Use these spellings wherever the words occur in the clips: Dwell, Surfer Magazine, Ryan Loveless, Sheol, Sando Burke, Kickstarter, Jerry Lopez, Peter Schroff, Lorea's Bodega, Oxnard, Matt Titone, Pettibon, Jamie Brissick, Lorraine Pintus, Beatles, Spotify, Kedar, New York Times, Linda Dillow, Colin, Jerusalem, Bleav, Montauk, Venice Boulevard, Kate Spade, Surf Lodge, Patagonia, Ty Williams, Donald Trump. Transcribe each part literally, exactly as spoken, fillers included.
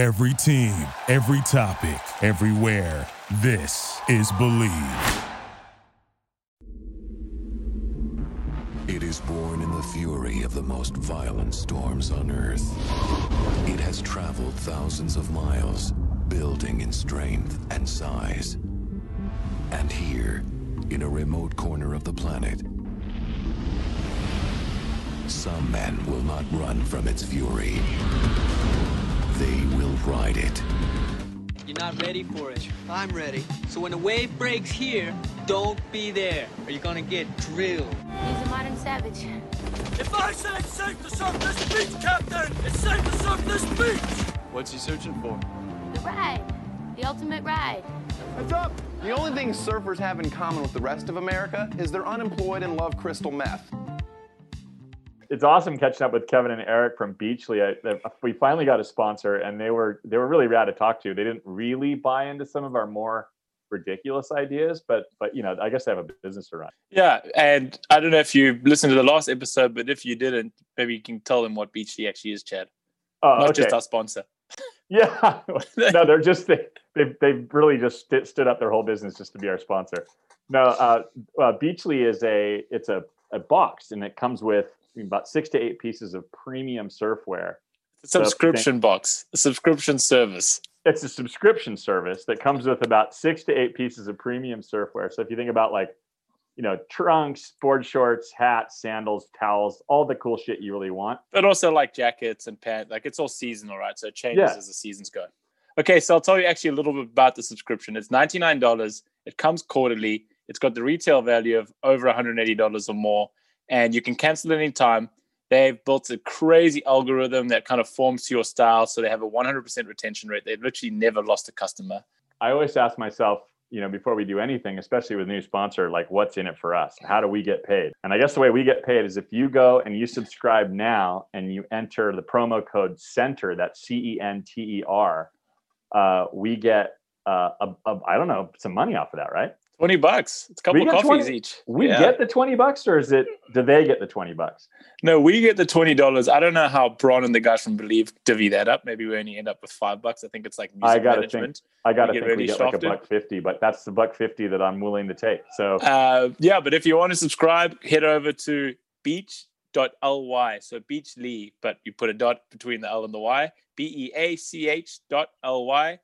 Every team, every topic, everywhere. This is Bleav. It is born in the fury of the most violent storms on Earth. It has traveled thousands of miles, building in strength and size. And here, in a remote corner of the planet, some men will not run from its fury. They will ride it. You're not ready for it. I'm ready. So when the wave breaks here, don't be there, or you're gonna get drilled. He's a modern savage. If I say it's safe to surf this beach, Captain, it's safe to surf this beach! What's he searching for? The ride. The ultimate ride. What's up? The only thing surfers have in common with the rest of America is they're unemployed and love crystal meth. It's awesome catching up with Kevin and Eric from Beachly. I, I, we finally got a sponsor, and they were they were really rad to talk to. They didn't really buy into some of our more ridiculous ideas, but but you know, I guess they have a business to run. Yeah, and I don't know if you listened to the last episode, but if you didn't, maybe you can tell them what Beachly actually is, Chad. Oh, not okay. Just our sponsor. Yeah, no, they're just they they've, they've really just st- stood up their whole business just to be our sponsor. No, uh, uh, Beachly is a it's a, a box, and it comes with about six to eight pieces of premium surfwear. It's a subscription so, box, a subscription service. It's a subscription service that comes with about six to eight pieces of premium surfwear. So if you think about like, you know, trunks, board shorts, hats, sandals, towels, all the cool shit you really want. But also like jackets and pants, like it's all seasonal, right? So it changes yeah. as the seasons go. Okay, so I'll tell you actually a little bit about the subscription. It's ninety-nine dollars. It comes quarterly. It's got the retail value of over one hundred eighty dollars or more. And you can cancel at any time. They've built a crazy algorithm that kind of forms to your style. So they have a one hundred percent retention rate. They've literally never lost a customer. I always ask myself, you know, before we do anything, especially with a new sponsor, like what's in it for us? How do we get paid? And I guess the way we get paid is if you go and you subscribe now and you enter the promo code CENTER, that's C E N T E R, uh, we get, uh, a, a, I don't know, some money off of that, right? twenty bucks. It's a couple of coffees twenty, each. We yeah. get the twenty bucks, or is it, do they get the twenty bucks? No, we get the twenty dollars. I don't know how Bron and the guys from Bleav divvy that up. Maybe we only end up with five bucks. I think it's like music I gotta management. Think, I got to think really we get shafted. Like a buck fifty, but that's the buck fifty that I'm willing to take. So uh, yeah, but if you want to subscribe, head over to beach dot l y. So Beachly, but you put a dot between the L and the Y. B E A C H dot L-Y.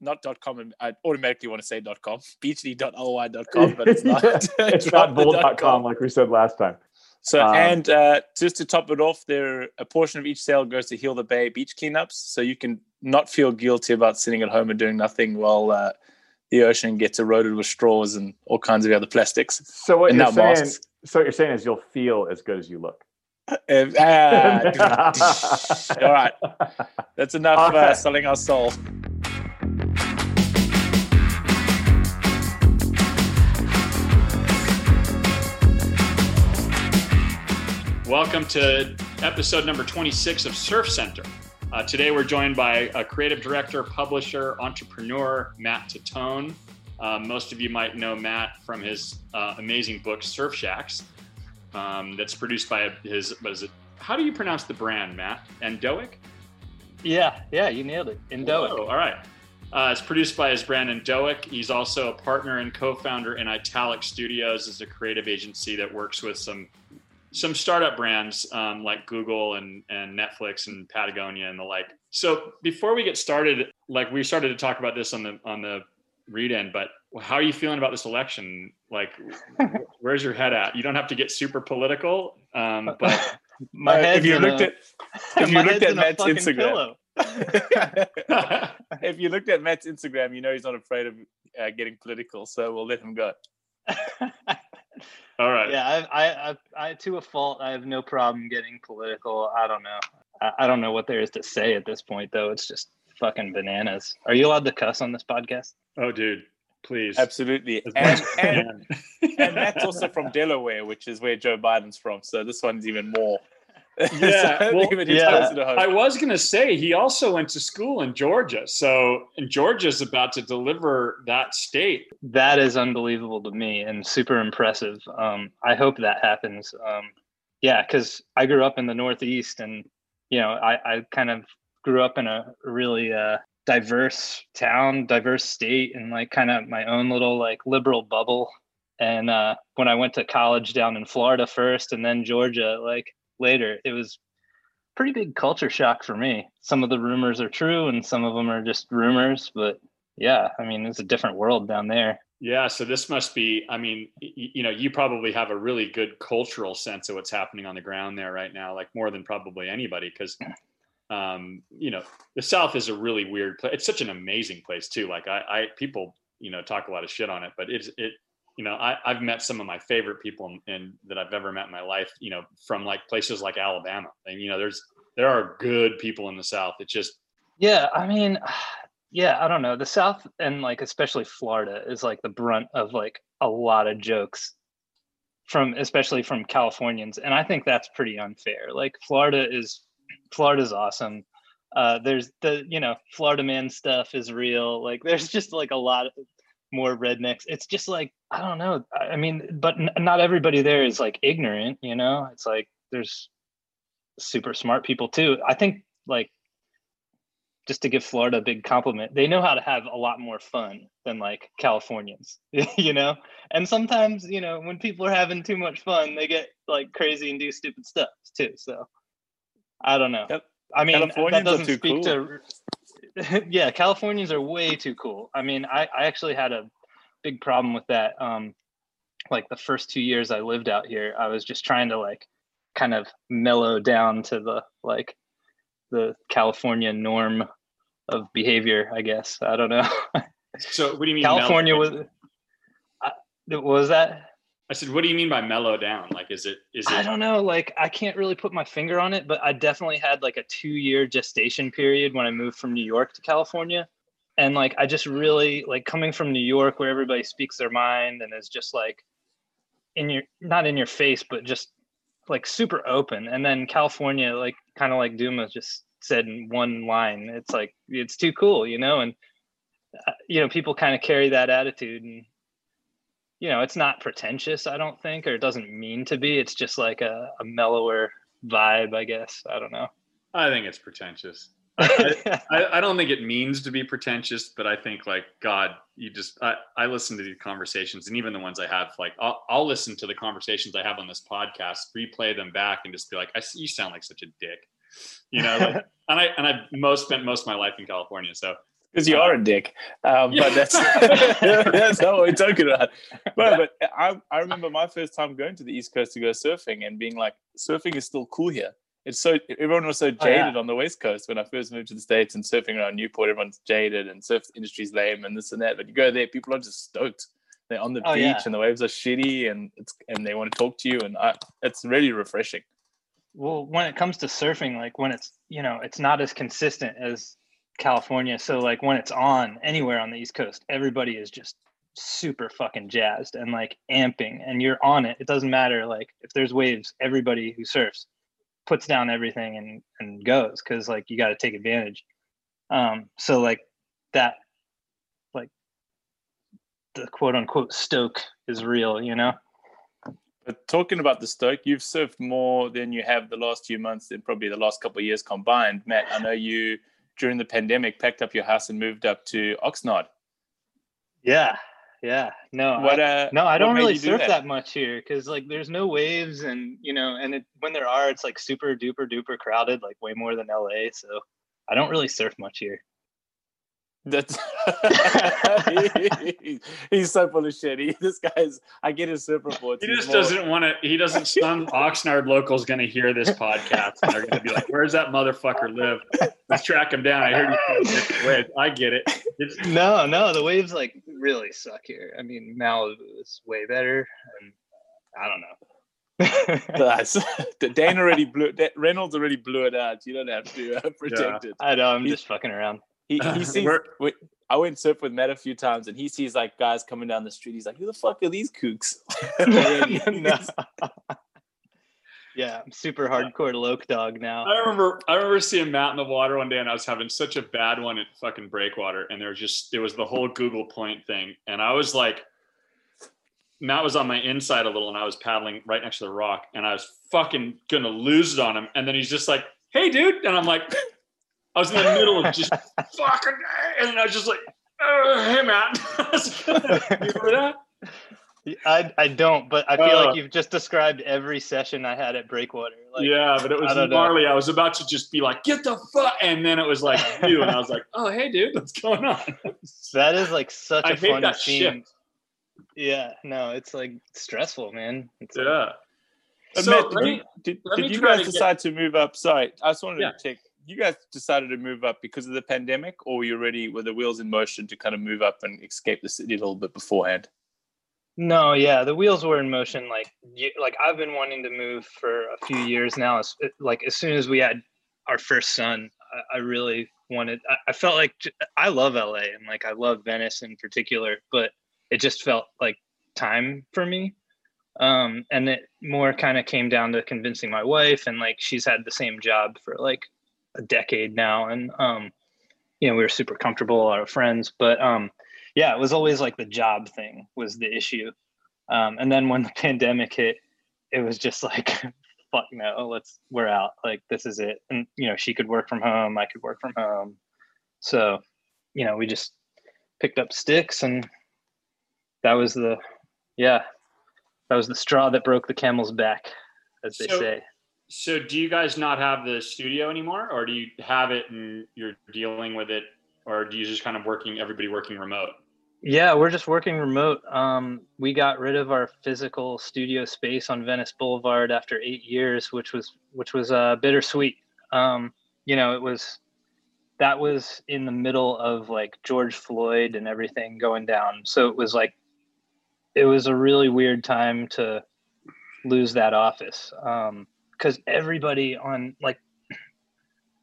Not dot com. I automatically want to say dot com. Beachly dot l y dot com, but it's not. yeah, it's not bold dot com like we said last time. So um, and uh, just to top it off, there a portion of each sale goes to Heal the Bay Beach Cleanups, so you can not feel guilty about sitting at home and doing nothing while uh, the ocean gets eroded with straws and all kinds of other plastics. So what and you're saying? Masks. So what you're saying is you'll feel as good as you look. If, ah, all right, that's enough okay. uh, selling our soul. Welcome to episode number twenty-six of Surf Center. Uh, today we're joined by a creative director, publisher, entrepreneur, Matt Titone. Uh, most of you might know Matt from his uh, amazing book, Surf Shacks, um, that's produced by his, what is it? How do you pronounce the brand, Matt? Indoek? Yeah, yeah, you nailed it. Indoek. Whoa, all right. Uh, it's produced by his brand Indoek. He's also a partner and co-founder in Italic Studios, is a creative agency that works with some some startup brands um, like Google and, and Netflix and Patagonia and the like. So before we get started, like we started to talk about this on the on the read-in, but how are you feeling about this election? Like, where's your head at? You don't have to get super political, um, but my if you looked a, at if you looked at Matt's Instagram, if you looked at Matt's Instagram, you know he's not afraid of uh, getting political. So we'll let him go. All right. Yeah, I, I, I, I, to a fault, I have no problem getting political. I don't know. I, I don't know what there is to say at this point, though. It's just fucking bananas. Are you allowed to cuss on this podcast? Oh, dude, please. Absolutely. And, and, and that's also from Delaware, which is where Joe Biden's from. So this one's even more. Yeah. Well, yeah. I was going to say, he also went to school in Georgia. So, and Georgia's about to deliver that state. That is unbelievable to me and super impressive. Um, I hope that happens. Um, yeah, because I grew up in the Northeast and, you know, I, I kind of grew up in a really uh, diverse town, diverse state, and like kind of my own little like liberal bubble. And uh, when I went to college down in Florida first and then Georgia, like later, it was pretty big culture shock for me. Some of the rumors are true and some of them are just rumors, but yeah, I mean, it's a different world down there. Yeah. So this must be, I mean, you know, you probably have a really good cultural sense of what's happening on the ground there right now, like more than probably anybody. Cause, um, you know, the South is a really weird place. It's such an amazing place too. Like I, I, people, you know, talk a lot of shit on it, but it's, it, you know, I, I've met some of my favorite people and that I've ever met in my life, you know, from like places like Alabama. And, you know, there's, there are good people in the South. It's just, yeah, I mean, yeah, I don't know. The South and like especially Florida is like the brunt of like a lot of jokes from especially from Californians. And I think that's pretty unfair. Like Florida is Florida's awesome. Uh, there's the, you know, Florida man stuff is real. Like there's just like a lot of more rednecks. It's just like, I don't know. I mean, but n- not everybody there is like ignorant, you know, it's like there's super smart people too. I think like just to give Florida a big compliment, they know how to have a lot more fun than like Californians, you know? And sometimes, you know, when people are having too much fun, they get like crazy and do stupid stuff too. So I don't know. Yep. I mean, Californians that doesn't too speak cool. to, yeah, Californians are way too cool. I mean, I, I actually had a big problem with that. Um, like the first two years I lived out here, I was just trying to like, kind of mellow down to the, like the California norm of behavior, I guess. I don't know. So what do you mean? California mellow? was, I, what was that? I said, what do you mean by mellow down? Like, is it, is it? I don't know. Like, I can't really put my finger on it, but I definitely had like a two year gestation period when I moved from New York to California. And like, I just really like coming from New York where everybody speaks their mind and is just like in your, not in your face, but just like super open. And then California, like kind of like Duma just said in one line, it's like, it's too cool, you know? And, uh, you know, people kind of carry that attitude and, you know, it's not pretentious, I don't think, or it doesn't mean to be. It's just like a, a mellower vibe, I guess. I don't know. I think it's pretentious. I, I, I don't think it means to be pretentious, but I think like, God, you just, I, I listen to these conversations and even the ones I have, like I'll, I'll listen to the conversations I have on this podcast, replay them back and just be like, I you sound like such a dick, you know? Like, and I, and I've most spent most of my life in California. So because you uh, are a dick, um, yeah. But that's, that's not what we're talking about. But, but I, I remember my first time going to the East Coast to go surfing and being like, surfing is still cool here. It's so everyone was so jaded oh, yeah. on the West Coast when I first moved to the States and surfing around Newport, everyone's jaded and surf industry's lame and this and that. But you go there, people are just stoked. They're on the oh, beach yeah. and the waves are shitty and it's and they want to talk to you and I, it's really refreshing. Well, when it comes to surfing, like when it's you know it's not as consistent as California, so like when it's on anywhere on the East Coast, everybody is just super fucking jazzed and like amping, and you're on it. It doesn't matter like if there's waves, everybody who surfs puts down everything and, and goes because like you got to take advantage. Um, so like that, like the quote unquote stoke is real, you know? But talking about the stoke, you've surfed more than you have the last few months and probably the last couple of years combined. Matt, I know you during the pandemic packed up your house and moved up to Oxnard. Yeah. Yeah, no, what, uh, I, no, I don't really surf that? that much here because like there's no waves and, you know, and it, when there are, it's like super duper duper crowded, like way more than L A. So I don't really surf much here. That's he, he's so full of shit. He, this guy's, I get his surf reports. He just more... doesn't want to, he doesn't, some Oxnard local's going to hear this podcast and they're going to be like, where's that motherfucker live? Let's track him down. I heard you. I get it. It's... No, no, the waves like really suck here. I mean, Malibu is way better. And I don't know. Dane already blew it. Reynolds already blew it out. You don't have to uh, protect yeah. it. I know. I'm he, just fucking around. He, he sees. Wait, I went surf with Matt a few times, and he sees like guys coming down the street. He's like, "Who the fuck are these kooks?" Yeah, I'm super hardcore loc dog now. I remember, I remember seeing Matt in the water one day, and I was having such a bad one at fucking Breakwater, and there was just it was the whole Google Point thing, and I was like, Matt was on my inside a little, and I was paddling right next to the rock, and I was fucking gonna lose it on him, and then he's just like, "Hey, dude," and I'm like. I was in the middle of just fucking, and I was just like, oh, hey, Matt. You remember that? I, I don't, but I feel uh, like you've just described every session I had at Breakwater. Like, yeah, but it was I gnarly. Know. I was about to just be like, get the fuck. And then it was like, you. And I was like, oh, hey, dude, what's going on? That is like such I a hate funny that scene. Shit. Yeah, no, it's like stressful, man. It's yeah. Like, so Matt, let did, me, did, let did you guys to decide get... to move up? Sorry, I just wanted yeah. to check. You guys decided to move up because of the pandemic, or were you ready with the wheels in motion to kind of move up and escape the city a little bit beforehand? No, yeah, the wheels were in motion. Like, you, like I've been wanting to move for a few years now. As, like as soon as we had our first son, I, I really wanted. I, I felt like I love L A and like I love Venice in particular, but it just felt like time for me. Um, and it more kind of came down to convincing my wife, and like she's had the same job for like a decade now, and um, you know, we were super comfortable, our friends, but um, yeah, it was always like the job thing was the issue. Um, and then when the pandemic hit, it was just like, fuck no, let's we're out. Like this is it. And you know, she could work from home, I could work from home. So, you know, we just picked up sticks, and that was the yeah. That was the straw that broke the camel's back, as they so, say. So do you guys not have the studio anymore, or do you have it and you're dealing with it, or do you just kind of working, everybody working remote? Yeah, we're just working remote. Um, we got rid of our physical studio space on Venice Boulevard after eight years, which was, which was uh, bittersweet. Um, you know, it was, that was in the middle of like George Floyd and everything going down. So it was like, it was a really weird time to lose that office, um, because everybody on like,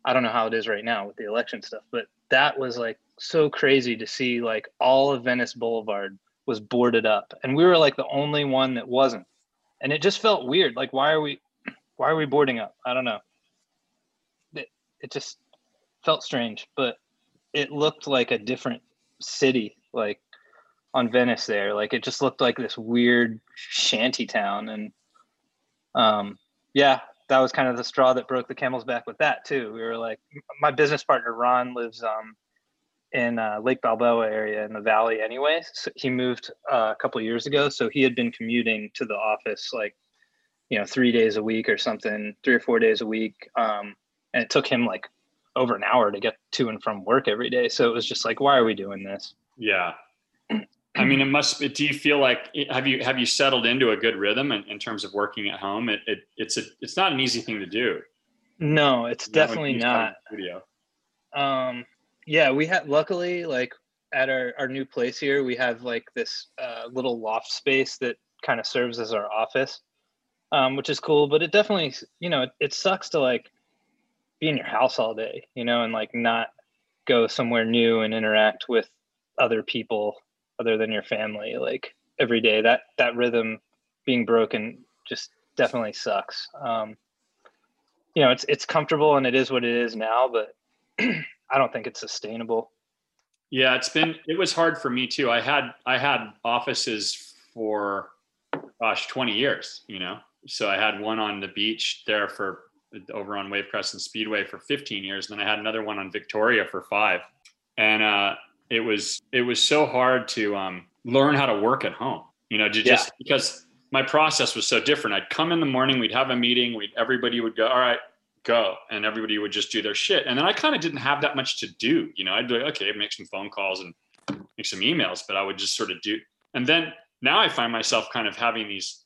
I don't know how it is right now with the election stuff, but that was like so crazy to see like all of Venice Boulevard was boarded up, and we were like the only one that wasn't, and it just felt weird. Like, why are we, why are we boarding up? I don't know. It, it just felt strange, but it looked like a different city. Like, on Venice there, like it just looked like this weird shanty town, and um yeah, that was kind of the straw that broke the camel's back with that too. We were like, my business partner Ron lives um in uh, Lake Balboa area in the valley anyway, so he moved uh, a couple years ago, so he had been commuting to the office like, you know, three days a week or something, three or four days a week, um and it took him like over an hour to get to and from work every day, so it was just like, why are we doing this? Yeah, I mean, it must be, do you feel like, have you, have you settled into a good rhythm in, in terms of working at home? It, it it's a, it's not an easy thing to do. No, it's definitely not. Um, yeah, we had, luckily, like at our, our new place here, we have like this uh, little loft space that kind of serves as our office, um, which is cool, but it definitely, you know, it, it sucks to like be in your house all day, you know, and like not go somewhere new and interact with other people other than your family, like every day. That that rhythm being broken just definitely sucks. Um, you know, it's it's comfortable and it is what it is now, but I don't think it's sustainable. Yeah, it's been it was hard for me too. I had I had offices for gosh twenty years, you know. So I had one on the beach there for over on Wavecrest and Speedway for fifteen years, and then I had another one on Victoria for five, and uh, it was, it was so hard to um, learn how to work at home, you know, to just, yeah. because my process was so different. I'd come in the morning, we'd have a meeting, we'd, everybody would go, all right, go. And everybody would just do their shit. And then I kind of didn't have that much to do, you know, I'd be like, okay, make some phone calls and make some emails, but I would just sort of do. And then now I find myself kind of having these,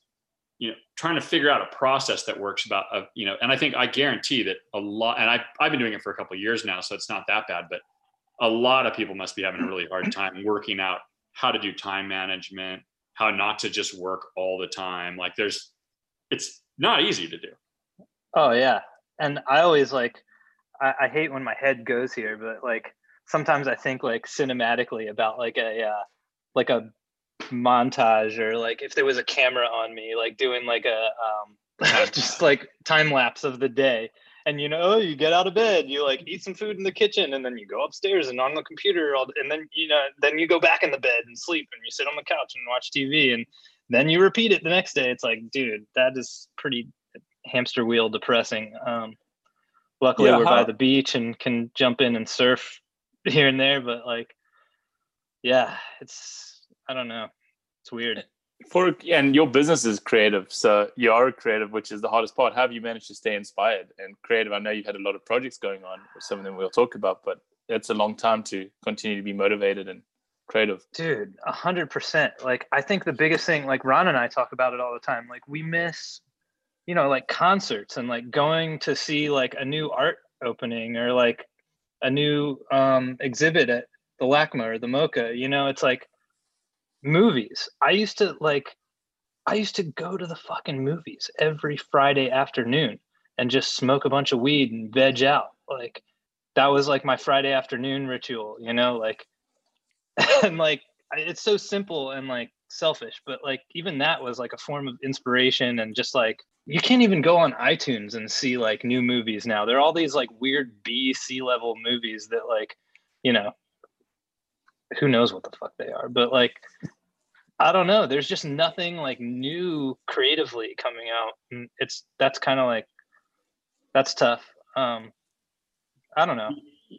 you know, trying to figure out a process that works about, uh, you know, and I think I guarantee that a lot, and I, I've been doing it for a couple of years now, so it's not that bad, but a lot of people must be having a really hard time working out how to do time management, how not to just work all the time. Like there's, it's not easy to do. Oh yeah. And I always like, I, I hate when my head goes here, but like, sometimes I think like cinematically about like a, uh, like a montage, or like if there was a camera on me, like doing like a, um, just like time lapse of the day. And, you know, you get out of bed, you like eat some food in the kitchen, and then you go upstairs and on the computer, all, and then, you know, then you go back in the bed and sleep, and you sit on the couch and watch T V, and then you repeat it the next day. It's like, dude, that is pretty hamster wheel depressing. Um, luckily yeah, we're how, by the beach and can jump in and surf here and there, but like, yeah, it's, I don't know. It's weird. For, and your business is creative, so you are creative, which is the hardest part. How have you managed to stay inspired and creative? I know you've had a lot of projects going on, some of them we'll talk about, but it's a long time to continue to be motivated and creative. Dude, a hundred percent. Like, I think the biggest thing, like Ron and I talk about it all the time. Like, we miss, you know, like concerts and like going to see like a new art opening or like a new um, exhibit at the LACMA or the MOCA. You know, it's like, movies. I used to like, I used to go to the fucking movies every Friday afternoon and just smoke a bunch of weed and veg out. Like, that was like my Friday afternoon ritual, you know, like, and like, it's so simple and like selfish, but like, even that was like a form of inspiration. And just like, you can't even go on iTunes and see like new movies now. There are all these like weird B, C level movies that like, you know, who knows what the fuck they are, but like, I don't know. There's just nothing like new creatively coming out. And it's, that's kind of like, that's tough. Um, I don't know.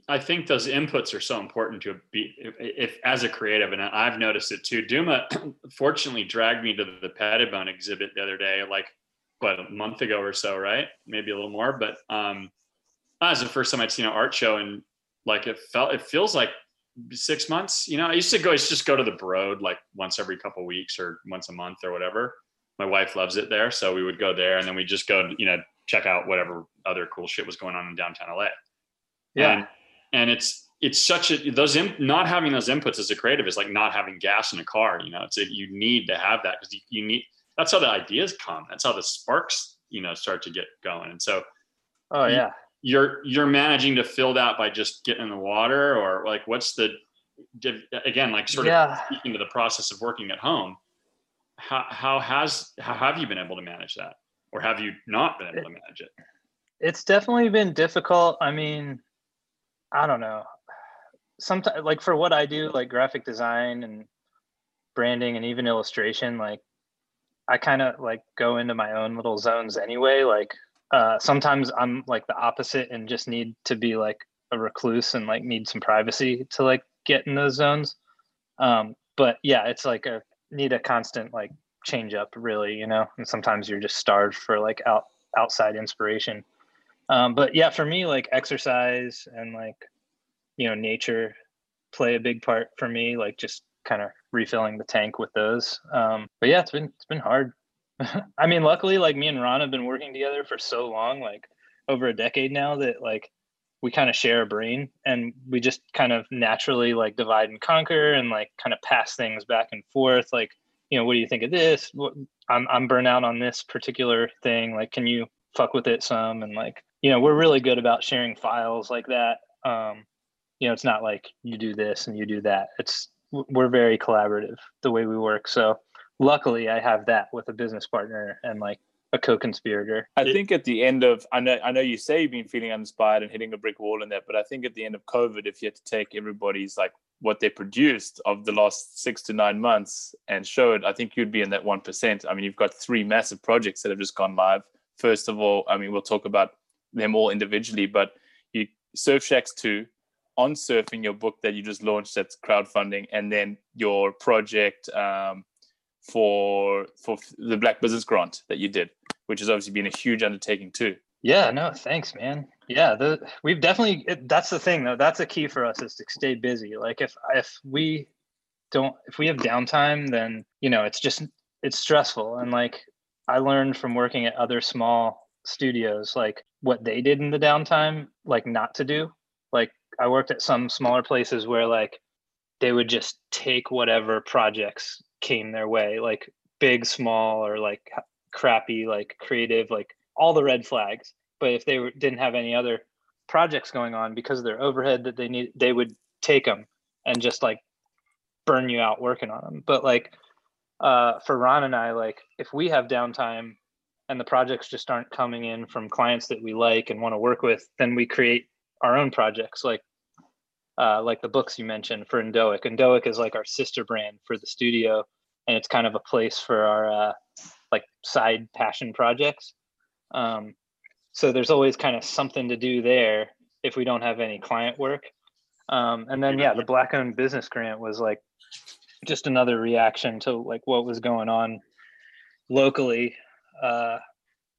I think those inputs are so important to be, if, if as a creative, and I've noticed it too. Duma fortunately dragged me to the Pettibon exhibit the other day, like, what, a month ago or so, right? Maybe a little more, but um, that was the first time I'd seen an art show, and like, it felt, it feels like six months, you know. I used to go, I used to just go to the Broad like once every couple of weeks or once a month or whatever. My wife loves it there, so we would go there, and then we just go, you know, check out whatever other cool shit was going on in downtown L A. Yeah, and, and it's it's such a those in, not having those inputs as a creative is like not having gas in a car. You know, it's a, you need to have that because you, you need. That's how the ideas come. That's how the sparks, you know, start to get going. And so, oh yeah. You, you're you're managing to fill that by just getting in the water, or like, what's the, again, like sort yeah. of speaking to the process of working at home, how how has how have you been able to manage that, or have you not been able it, to manage it? It's definitely been difficult. I mean, I don't know. Sometimes, like for what I do, like graphic design and branding and even illustration, like I kind of like go into my own little zones anyway, like. Uh, sometimes I'm like the opposite and just need to be like a recluse and like need some privacy to like get in those zones. Um, but yeah, it's like a need a constant like change up really, you know, and sometimes you're just starved for like out outside inspiration. Um, but yeah, for me, like exercise and like, you know, nature play a big part for me, like just kind of refilling the tank with those. Um, but yeah, it's been, it's been hard. I mean, luckily, like me and Ron have been working together for so long, like over a decade now, that like we kind of share a brain, and we just kind of naturally like divide and conquer and like kind of pass things back and forth. Like, you know, what do you think of this? I'm I'm burnt out on this particular thing. Like, can you fuck with it some? And like, you know, we're really good about sharing files like that. Um, you know, it's not like you do this and you do that. It's we're very collaborative the way we work. So. Luckily, I have that with a business partner and like a co-conspirator. I think at the end of, I know I know you say you've been feeling uninspired and hitting a brick wall and that, but I think at the end of COVID, if you had to take everybody's like what they produced of the last six to nine months and show it, I think you'd be in that one percent. I mean, you've got three massive projects that have just gone live. First of all, I mean, we'll talk about them all individually, but you Surf Shacks two, On Surfing, your book that you just launched, that's crowdfunding, and then your project, um, for for the Black Business Grant that you did, which has obviously been a huge undertaking too. Yeah, no, thanks, man. Yeah, the, we've definitely, it, that's the thing though. That's a key for us, is to stay busy. Like if if we don't, if we have downtime, then, you know, it's just, it's stressful. And like I learned from working at other small studios, like what they did in the downtime, like not to do. Like I worked at some smaller places where like they would just take whatever projects came their way, like big, small, or like crappy, like creative, like all the red flags. But if they were, didn't have any other projects going on because of their overhead that they need, they would take them and just like burn you out working on them. But like uh, for Ron and I, like if we have downtime and the projects just aren't coming in from clients that we like and want to work with, then we create our own projects. Like Uh, like the books you mentioned for Indoek. Indoek is like our sister brand for the studio, and it's kind of a place for our uh, like side passion projects. Um, So there's always kind of something to do there if we don't have any client work. Um, and then, yeah, the Black owned business grant was like just another reaction to like what was going on locally uh,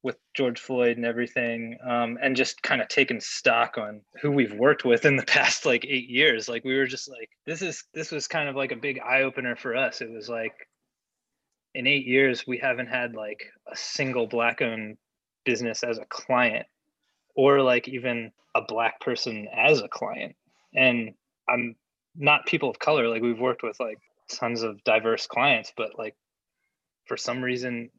with George Floyd and everything, um, and just kind of taking stock on who we've worked with in the past like eight years. Like we were just like, this is, this was kind of like a big eye opener for us. It was like in eight years, we haven't had like a single Black owned business as a client, or like even a Black person as a client. And I'm not people of color. Like we've worked with like tons of diverse clients, but like for some reason,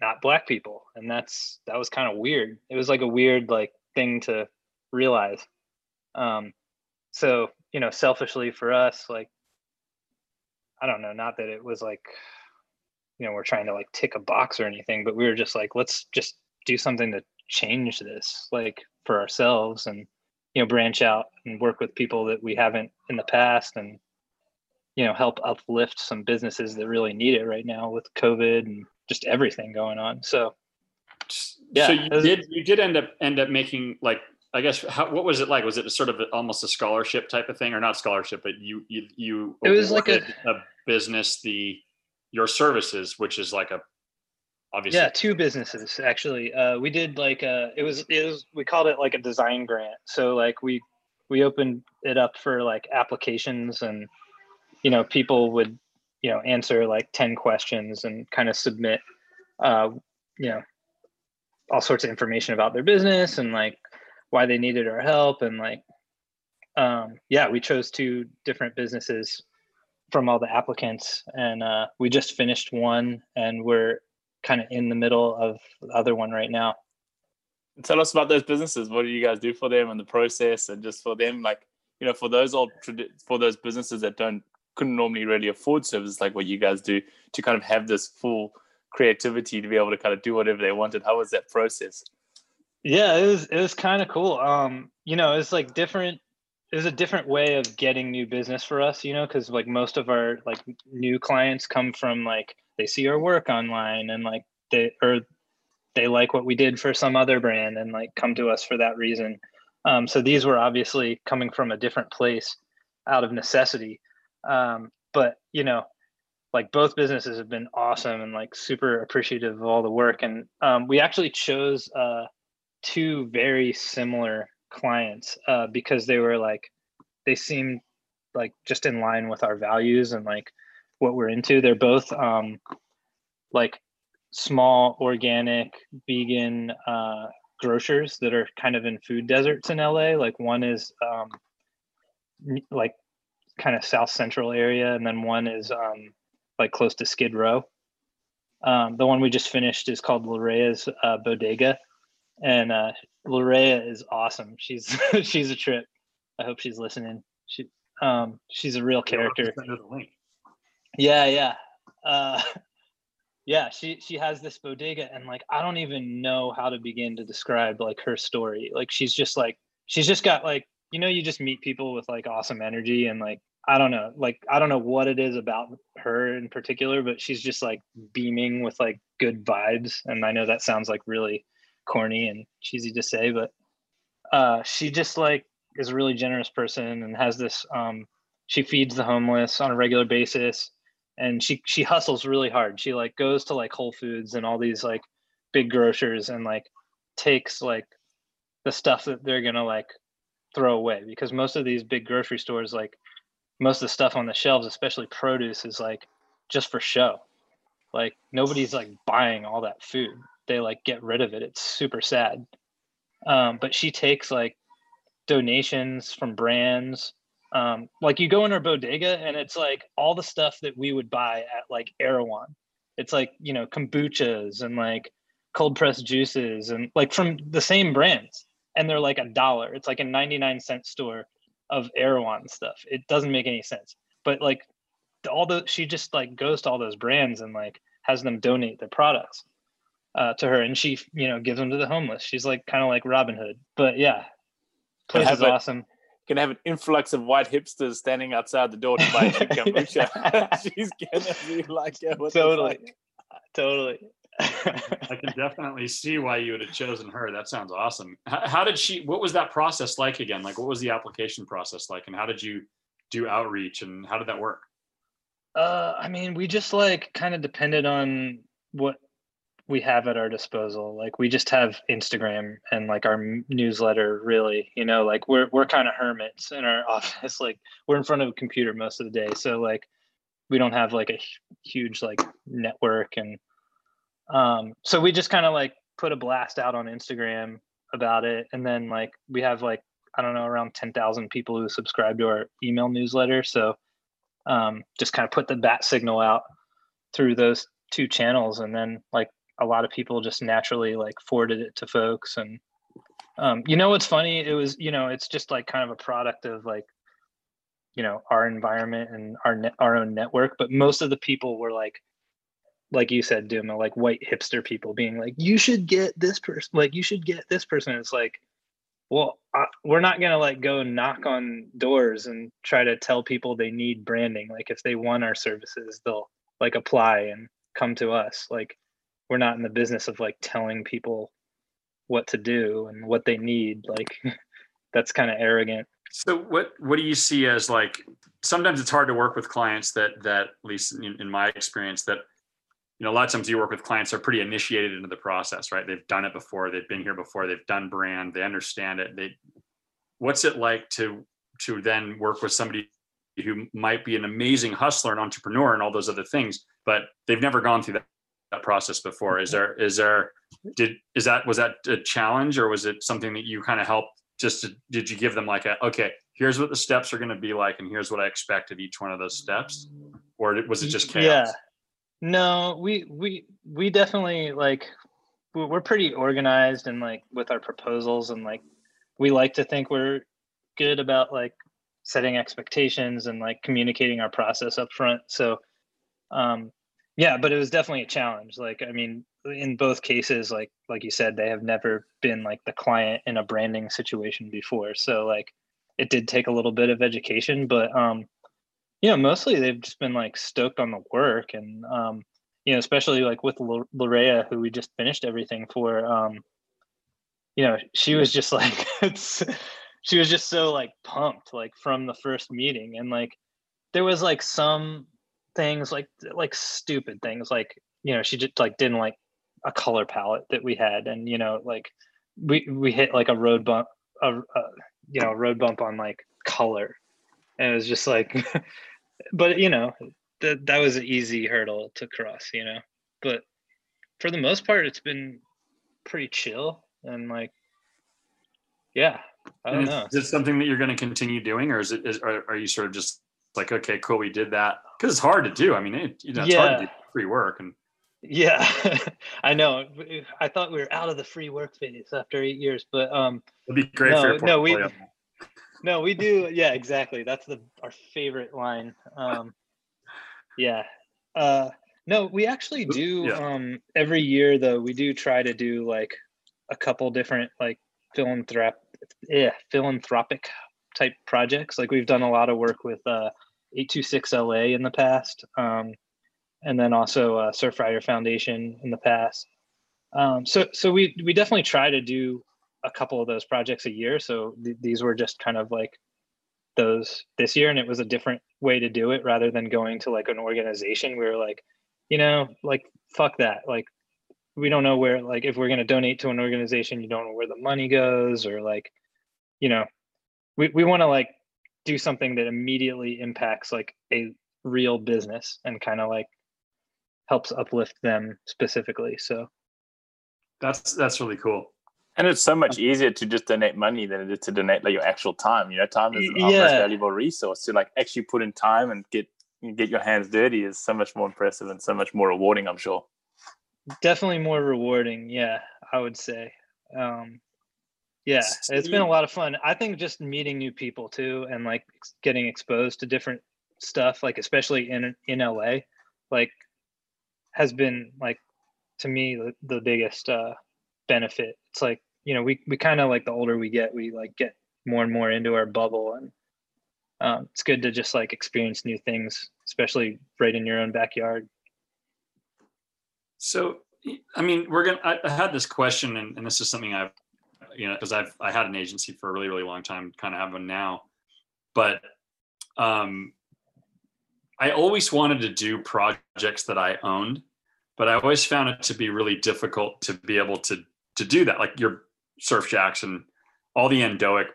not Black people. And that's, that was kind of weird. It was like a weird like thing to realize. Um, so, you know, selfishly for us, like, I don't know, not that it was like, you know, we're trying to like tick a box or anything, but we were just like, let's just do something to change this, like for ourselves, and, you know, branch out and work with people that we haven't in the past, and, you know, help uplift some businesses that really need it right now with COVID and just everything going on. So, yeah. So you did, you did end up, end up making like, I guess, how, what was it like? Was it a sort of a, almost a scholarship type of thing, or not scholarship, but you, you, you, it was like a, a business, the, your services, which is like a, obviously. Yeah, two businesses actually. Uh, we did like uh it was it was we called it like a design grant. So like we we opened it up for like applications, and you know, people would, you know, answer like ten questions and kind of submit uh you know, all sorts of information about their business and like why they needed our help, and like um yeah, we chose two different businesses from all the applicants, and uh we just finished one, and we're kind of in the middle of the other one right now. Tell us about those businesses. What do you guys do for them, and the process, and just for them, like, you know, for those old, for those businesses that don't, couldn't normally really afford services like what you guys do, to kind of have this full creativity to be able to kind of do whatever they wanted. How was that process? Yeah, it was, it was kind of cool. Um, you know, it's like different, it was a different way of getting new business for us, you know, because like most of our like new clients come from like, they see our work online, and like they, or they like what we did for some other brand and like come to us for that reason. Um, so these were obviously coming from a different place out of necessity. Um, but, you know, like both businesses have been awesome and like super appreciative of all the work. And um, we actually chose uh, two very similar clients uh, because they were like, they seemed like just in line with our values and like what we're into. They're both um like small organic vegan uh grocers that are kind of in food deserts in L A. Like one is um like kind of south central area, and then one is um like close to Skid Row. Um the one we just finished is called Lorea's uh, Bodega, and uh Lorea is awesome. She's she's a trip. I hope she's listening. She um she's a real character. Yeah, yeah. Uh, yeah, she, she has this bodega, and like, I don't even know how to begin to describe like her story. Like, she's just like, she's just got like, you know, you just meet people with like awesome energy, and like, I don't know, like, I don't know what it is about her in particular, but she's just like beaming with like good vibes. And I know that sounds like really corny and cheesy to say, but uh, she just like is a really generous person, and has this, um, she feeds the homeless on a regular basis. And she she hustles really hard. She like goes to like Whole Foods and all these like big grocers, and like takes like the stuff that they're gonna like throw away, because most of these big grocery stores, like most of the stuff on the shelves, especially produce, is like just for show. Like nobody's like buying all that food. They like get rid of it. It's super sad. Um, but she takes like donations from brands. Um, like you go in her bodega, and it's like all the stuff that we would buy at like Erewhon. It's like, you know, kombuchas and like cold pressed juices and like from the same brands. And they're like a dollar. It's like a ninety-nine cent store of Erewhon stuff. It doesn't make any sense. But like all the, she just like goes to all those brands and like has them donate their products uh, to her. And she, you know, gives them to the homeless. She's like kind of like Robin Hood. But yeah, place is awesome. Gonna have an influx of white hipsters standing outside the door to buy a kombucha. She's gonna be like, yeah, what totally, the fuck? Totally. I can definitely see why you would have chosen her. That sounds awesome. How, how did she, what was that process like again? Like, what was the application process like, and how did you do outreach, and how did that work? Uh, I mean, we just like kind of depended on what we have at our disposal. Like, we just have Instagram and like our newsletter, really, you know, like we're, we're kind of hermits in our office. Like, we're in front of a computer most of the day. So like, we don't have like a huge like network. And um, so we just kind of like put a blast out on Instagram about it. And then like, we have like, I don't know, around ten thousand people who subscribe to our email newsletter. So um, just kind of put the bat signal out through those two channels. And then like, a lot of people just naturally like forwarded it to folks. And um, you know, what's funny, it was, you know, it's just like kind of a product of like, you know, our environment and our ne- our own network. But most of the people were like, like you said, Duma, like white hipster people being like, you should get this person, like you should get this person. And it's like, well, I, we're not going to like go knock on doors and try to tell people they need branding. Like, if they want our services, they'll like apply and come to us. Like, we're not in the business of like telling people what to do and what they need. Like, that's kind of arrogant. So what, what do you see as like, sometimes it's hard to work with clients that, that at least in, in my experience, that, you know, a lot of times you work with clients that are pretty initiated into the process, right? They've done it before. They've been here before. They've done brand. They understand it. They, what's it like to, to then work with somebody who might be an amazing hustler and entrepreneur and all those other things, but they've never gone through that, that process before? Is there, is there, did, is that, was that a challenge, or was it something that you kind of helped just to, did you give them like a, okay, here's what the steps are going to be like, and here's what I expect of each one of those steps? Or was it just chaos? Yeah. No, we, we, we definitely like, we're pretty organized and like with our proposals, and like, we like to think we're good about like setting expectations and like communicating our process up front. So, um, yeah, but it was definitely a challenge. Like, I mean, in both cases, like, like you said, they have never been like the client in a branding situation before. So like, it did take a little bit of education, but, um, you know, mostly they've just been like stoked on the work. And, um, you know, especially like with Lorea, who we just finished everything for, um, you know, she was just like, it's, she was just so like pumped, like from the first meeting. And like, there was like some things like like stupid things, like, you know, she just like didn't like a color palette that we had. And, you know, like we we hit like a road bump a, a you know road bump on like color, and it was just like but you know, th- that was an easy hurdle to cross, you know. But for the most part, it's been pretty chill. And like, yeah, I don't know, is it something that you're going to continue doing, or is it is, are, are you sort of just like, okay, cool, we did that? Because it's hard to do. I mean, it, you know, it's yeah. hard to do free work. And yeah, I know. I thought we were out of the free work phase after eight years, but um, it'd be great. No, for your no, we, no, we do. Yeah, exactly. That's the our favorite line. Um, yeah. Uh, no, we actually do. Yeah. Um, every year though, we do try to do like a couple different like philanthropic, yeah, philanthropic type projects. Like, we've done a lot of work with uh, eight two six L A in the past, um, and then also uh, Surfrider Foundation in the past. Um, so so we we definitely try to do a couple of those projects a year. So th- these were just kind of like those this year, and it was a different way to do it rather than going to like an organization. We were like, you know, like, fuck that. Like, we don't know where, like, if we're going to donate to an organization, you don't know where the money goes, or like, you know, we, we want to like do something that immediately impacts like a real business and kind of like helps uplift them specifically. So that's, that's really cool. And it's so much easier to just donate money than it is to donate like your actual time. You know, time is our yeah. most valuable resource. To like actually put in time and get, get your hands dirty is so much more impressive and so much more rewarding, I'm sure. Definitely more rewarding. Yeah, I would say. Um, Yeah, it's been a lot of fun. I think just meeting new people too, and like getting exposed to different stuff, like especially in in L A, like has been like to me the, the biggest uh, benefit. It's like, you know, we we kind of like the older we get, we like get more and more into our bubble, and um, it's good to just like experience new things, especially right in your own backyard. So I mean, we're going to, I had this question and, and this is something I've, you know, cause I've, I had an agency for a really, really long time, kind of have one now, but um, I always wanted to do projects that I owned, but I always found it to be really difficult to be able to, to do that. Like your Surf Shacks and all the Indoek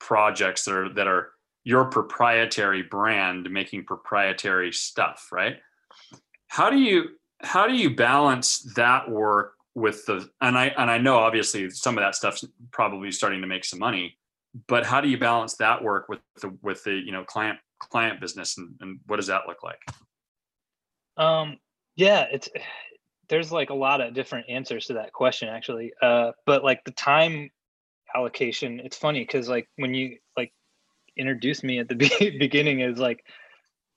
projects that are, that are your proprietary brand making proprietary stuff, right? How do you, how do you balance that work with the, and I, and I know obviously some of that stuff's probably starting to make some money, but how do you balance that work with the, with the, you know, client, client business and, and what does that look like? Um, yeah, it's, there's like a lot of different answers to that question actually. Uh, but like the time allocation, it's funny. Cause like when you like introduced me at the be- beginning is like,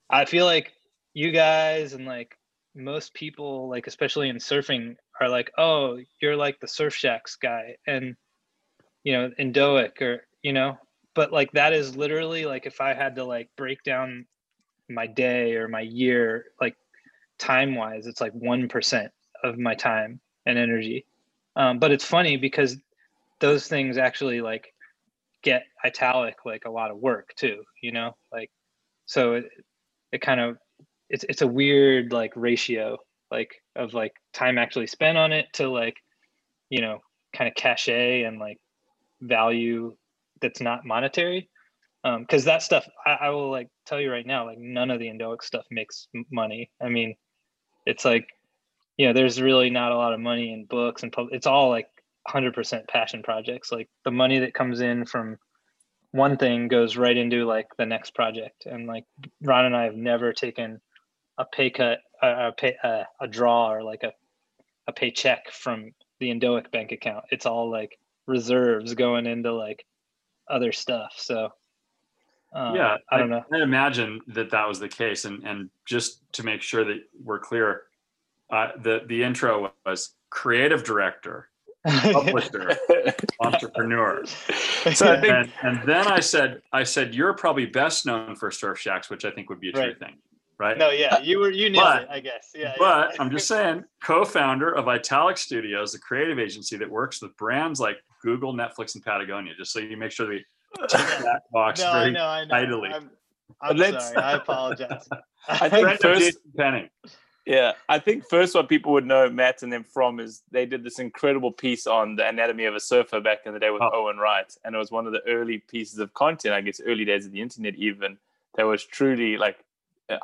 I feel like you guys and like, most people, like especially in surfing, are like, oh, you're like the Surf Shacks guy, and you know, Indoek, or you know, but like that is literally like if I had to like break down my day or my year, like time wise, it's like one percent of my time and energy. Um, but it's funny because those things actually like get Italic like a lot of work too, you know, like so it, it kind of. It's it's a weird like ratio like of like time actually spent on it to like, you know, kind of cachet and like value that's not monetary. Um, cause that stuff, I, I will like tell you right now, like none of the Indoek stuff makes money. I mean, it's like, you know, there's really not a lot of money in books and pub- it's all like one hundred percent passion projects. Like the money that comes in from one thing goes right into like the next project. And like Ron and I have never taken a pay cut, a, a pay, a, a draw, or like a, a paycheck from the Indoek bank account. It's all like reserves going into like other stuff. So uh, yeah, I don't I, know. I imagine that that was the case. And and just to make sure that we're clear, uh, the the intro was creative director, publisher, entrepreneur. So I think, and, and then I said, I said you're probably best known for Surf Shacks, which I think would be a true right. thing. Right? No, yeah, you were, you knew but, it, I guess. Yeah. But yeah. I'm just saying, co-founder of Italic Studios, the creative agency that works with brands like Google, Netflix, and Patagonia, just so you make sure that we check that box no, very I know, I know. Idly. I'm, I'm sorry, I apologize. I think first, Penny. Yeah, I think first what people would know Matt and them from is they did this incredible piece on the anatomy of a surfer back in the day with oh. Owen Wright. And it was one of the early pieces of content, I guess, early days of the internet even, that was truly like,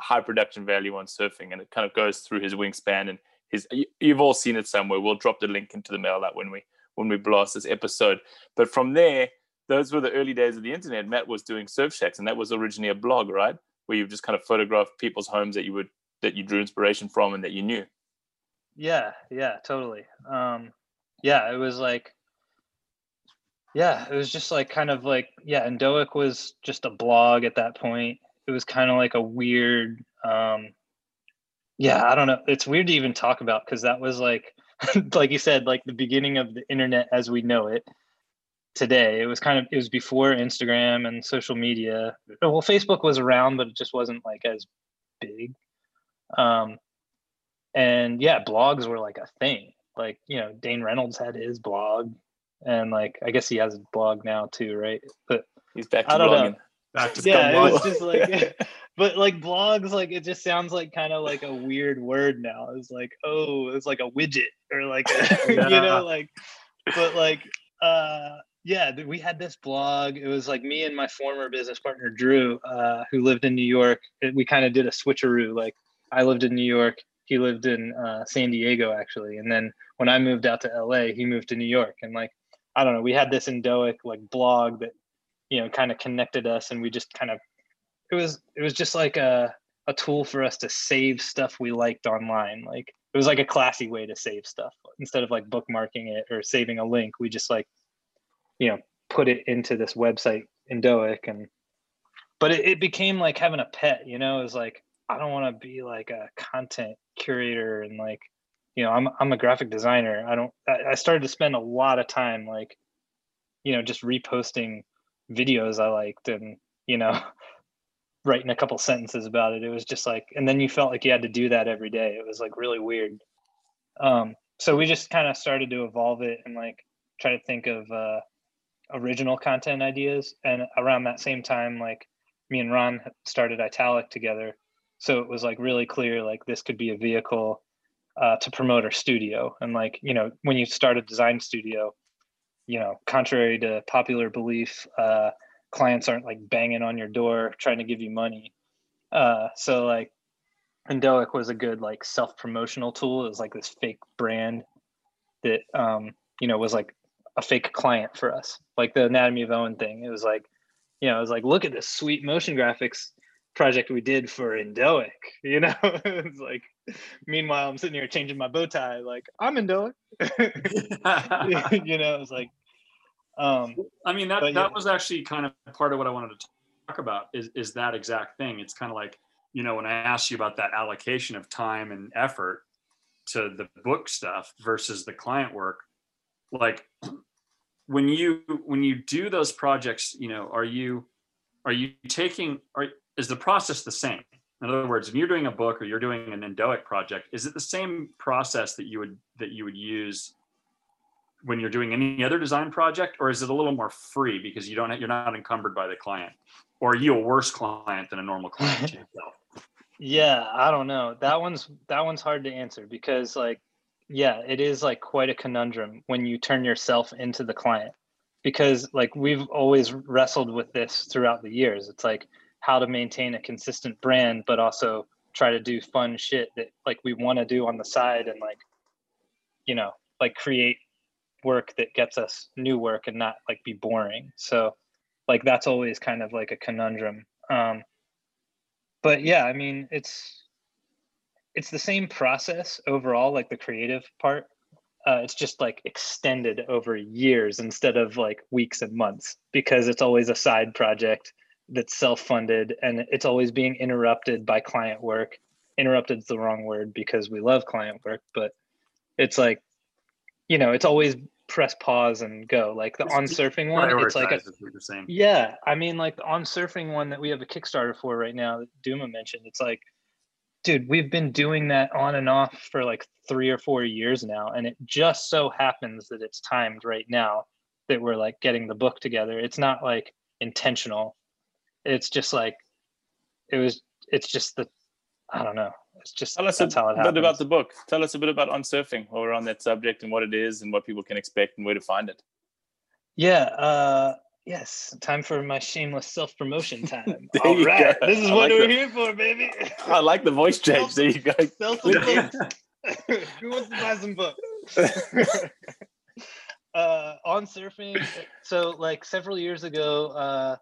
high production value on surfing, and it kind of goes through his wingspan and his. You've all seen it somewhere. We'll drop the link into the mail out when we when we blast this episode. But from there, those were the early days of the internet. Matt was doing Surf Shacks, and that was originally a blog, right, where you just kind of photographed people's homes that you would that you drew inspiration from and that you knew. Yeah, yeah, totally. Um, yeah, it was like, yeah, it was just like kind of like yeah, Indoek was just a blog at that point. It was kind of like a weird, um, yeah, I don't know. It's weird to even talk about because that was like, like you said, like the beginning of the internet as we know it today. It was kind of, it was before Instagram and social media. Well, Facebook was around, but it just wasn't like as big. Um, and yeah, blogs were like a thing. Like, you know, Dane Reynolds had his blog, and like, I guess he has a blog now too, right? But he's back to blogging. Back to yeah, it was just like, but like blogs, like it just sounds like kind of like a weird word now. It's like, oh, it's like a widget or like, a, yeah. you know, like, but like, uh, yeah, we had this blog. It was like me and my former business partner, Drew, uh, who lived in New York. We kind of did a switcheroo. Like I lived in New York. He lived in uh, San Diego, actually. And then when I moved out to L A, he moved to New York. And like, I don't know, we had this Indoek like blog that, you know, kind of connected us, and we just kind of, it was, it was just like a, a tool for us to save stuff we liked online. Like it was like a classy way to save stuff instead of like bookmarking it or saving a link. We just like, you know, put it into this website Indoek, and, but it, it became like having a pet, you know, it was like, I don't want to be like a content curator. And like, you know, I'm, I'm a graphic designer. I don't, I, I started to spend a lot of time, like, you know, just reposting videos I liked and, you know, writing a couple sentences about it. It was just like, and then you felt like you had to do that every day. It was like really weird. Um, so we just kind of started to evolve it and like try to think of uh, original content ideas. And around that same time, like me and Ron started Italic together. So it was like really clear, like this could be a vehicle uh, to promote our studio. And like, you know, when you start a design studio, you know, contrary to popular belief, uh, clients aren't like banging on your door trying to give you money. Uh, so like Indoek was a good like self-promotional tool. It was like this fake brand that, um, you know, was like a fake client for us. Like the Anatomy of Owen thing. It was like, you know, it was like, look at this sweet motion graphics project we did for Indoek, you know. It's like, meanwhile I'm sitting here changing my bow tie like I'm Indoek. You know, it's like um I mean that that yeah. was actually kind of part of what I wanted to talk about is is that exact thing. It's kind of like, you know, when I asked you about that allocation of time and effort to the book stuff versus the client work, like when you when you do those projects, you know, are you are you taking are is the process the same? In other words, if you're doing a book or you're doing an Indoek project, is it the same process that you would that you would use when you're doing any other design project, or is it a little more free because you don't you're not encumbered by the client, or are you a worse client than a normal client yourself? Yeah, I don't know. That one's that one's hard to answer because like, yeah, it is like quite a conundrum when you turn yourself into the client, because like we've always wrestled with this throughout the years. It's like, how to maintain a consistent brand, but also try to do fun shit that like we want to do on the side and like, you know, like create work that gets us new work and not like be boring. So like, that's always kind of like a conundrum. Um, but yeah, I mean, it's, it's the same process overall, like the creative part, uh, it's just like extended over years instead of like weeks and months, because it's always a side project that's self-funded and it's always being interrupted by client work. Interrupted is the wrong word because we love client work, but it's like, you know, it's always press pause and go. Like the On Surfing one, it's like, a, yeah, I mean like the On Surfing one that we have a Kickstarter for right now that Duma mentioned, it's like, dude, we've been doing that on and off for like three or four years now. And it just so happens that it's timed right now that we're like getting the book together. It's not like intentional. It's just like, it was, it's just the, I don't know. It's just, tell us that's a how it happens. Bit about the book. Tell us a bit about On Surfing while we're on that subject and what it is and what people can expect and where to find it. Yeah. Uh, yes. Time for my shameless self-promotion time. All right. Go. This is I what like we're the, here for, baby. I like the voice change. There you go. Who wants to buy some books? uh, On Surfing. So like several years ago, uh,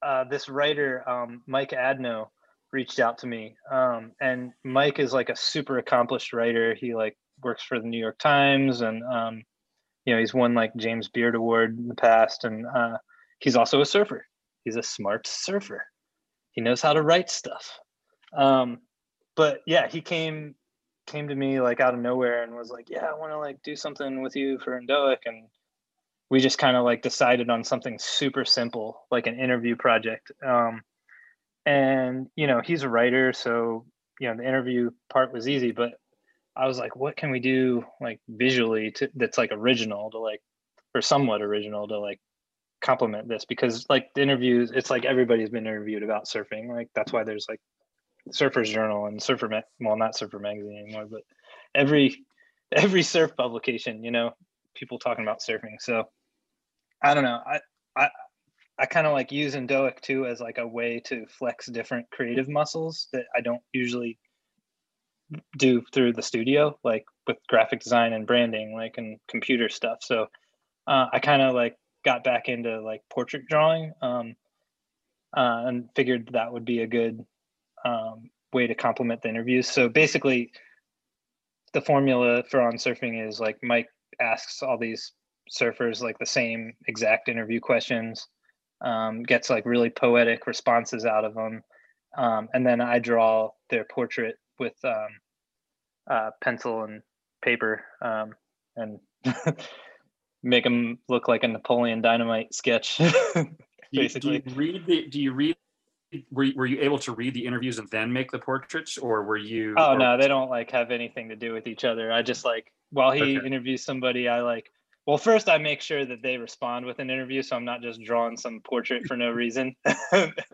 Uh, this writer, um, Mike Adno, reached out to me. Um, and Mike is like a super accomplished writer. He like works for the New York Times and, um, you know, he's won like James Beard Award in the past. And uh, he's also a surfer. He's a smart surfer. He knows how to write stuff. Um, but yeah, he came came to me like out of nowhere and was like, yeah, I want to like do something with you for Indoek. And we just kind of like decided on something super simple, like an interview project. Um, and, you know, he's a writer. So, you know, the interview part was easy, but I was like, what can we do like visually to, that's like original to like, or somewhat original to like complement this? Because like the interviews, it's like everybody's been interviewed about surfing. Like that's why there's like Surfer's Journal and Surfer, Ma- well, not Surfer Magazine anymore, but every, every surf publication, you know, people talking about surfing. So, I don't know. I I, I kind of like use Indoek too as like a way to flex different creative muscles that I don't usually do through the studio, like with graphic design and branding, like and computer stuff. So uh, I kind of like got back into like portrait drawing um, uh, and figured that would be a good um, way to complement the interviews. So basically the formula for On Surfing is like Mike asks all these surfers like the same exact interview questions, um, gets like really poetic responses out of them. Um, and then I draw their portrait with um, uh, pencil and paper um, and make them look like a Napoleon Dynamite sketch, basically. Do you, do you read the, do you read were you, were you able to read the interviews and then make the portraits, or were you? Oh or... no, they don't like have anything to do with each other. I just like, while he okay. interviews somebody, I like, well, first I make sure that they respond with an interview, so I'm not just drawing some portrait for no reason.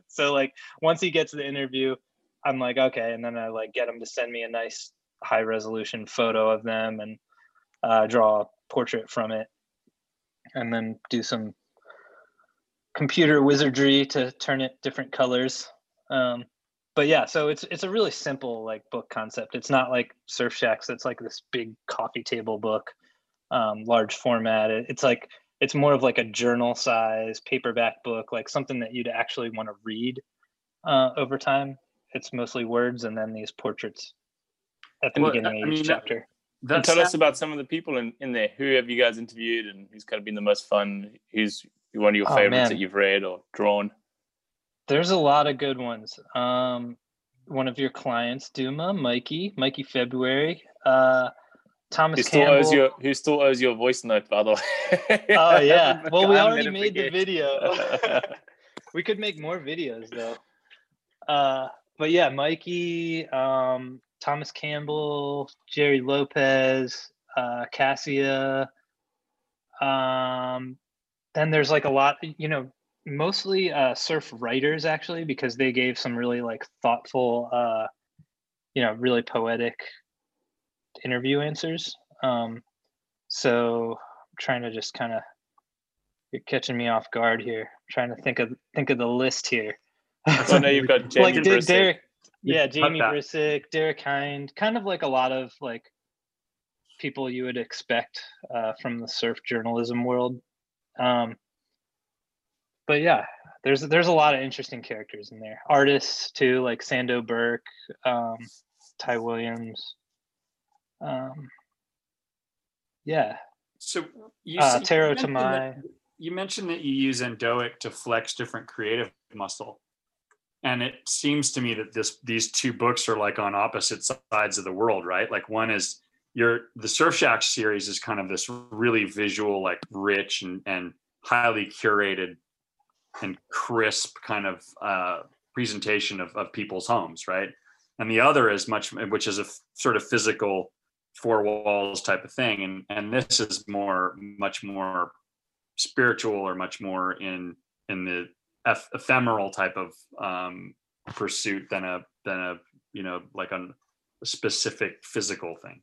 So like once he gets the interview, I'm like, okay. And then I like get him to send me a nice high resolution photo of them and uh, draw a portrait from it, and then do some computer wizardry to turn it different colors. Um, but yeah, so it's it's a really simple like book concept. It's not like Surf Shacks. It's like this big coffee table book, um, large format. It, it's like, it's more of like a journal size paperback book, like something that you'd actually want to read uh, over time. It's mostly words and then these portraits at the well, beginning of I each mean, chapter. That, and tell us about some of the people in, in there. Who have you guys interviewed and who's kind of been the most fun? Who's one of your oh, favorites man. that you've read or drawn? There's a lot of good ones. Um, one of your clients, Duma, Mikey, Mikey February, uh, Thomas who still Campbell. Owes your, who still owes your voice note, by the way. Oh, yeah. Well, we already made forget. the video. We could make more videos, though. Uh, But yeah, Mikey, um, Thomas Campbell, Jerry Lopez, uh, Cassia. Um, then there's like a lot, you know, mostly uh, surf writers actually, because they gave some really like thoughtful, uh, you know, really poetic interview answers. Um, so I'm trying to just kind of, you're catching me off guard here. I'm trying to think of think of the list here. So now you've got Jamie like Brissick. Derek, yeah, Jamie Brissick, Derek Hind, kind of like a lot of like people you would expect uh, from the surf journalism world. Um, but yeah, there's there's a lot of interesting characters in there. Artists too, like Sando Burke, um, Ty Williams. Um, yeah. So you uh, Taro Tamai. You mentioned that you use Indoek to flex different creative muscle. And it seems to me that this these two books are like on opposite sides of the world, right? Like one is your the Surf Shacks series is kind of this really visual, like rich and, and highly curated and crisp kind of uh, presentation of, of people's homes, right? And the other is much, which is a f- sort of physical four walls type of thing. And and this is more, much more spiritual or much more in in the ephemeral type of um, pursuit than a than a you know like a specific physical thing.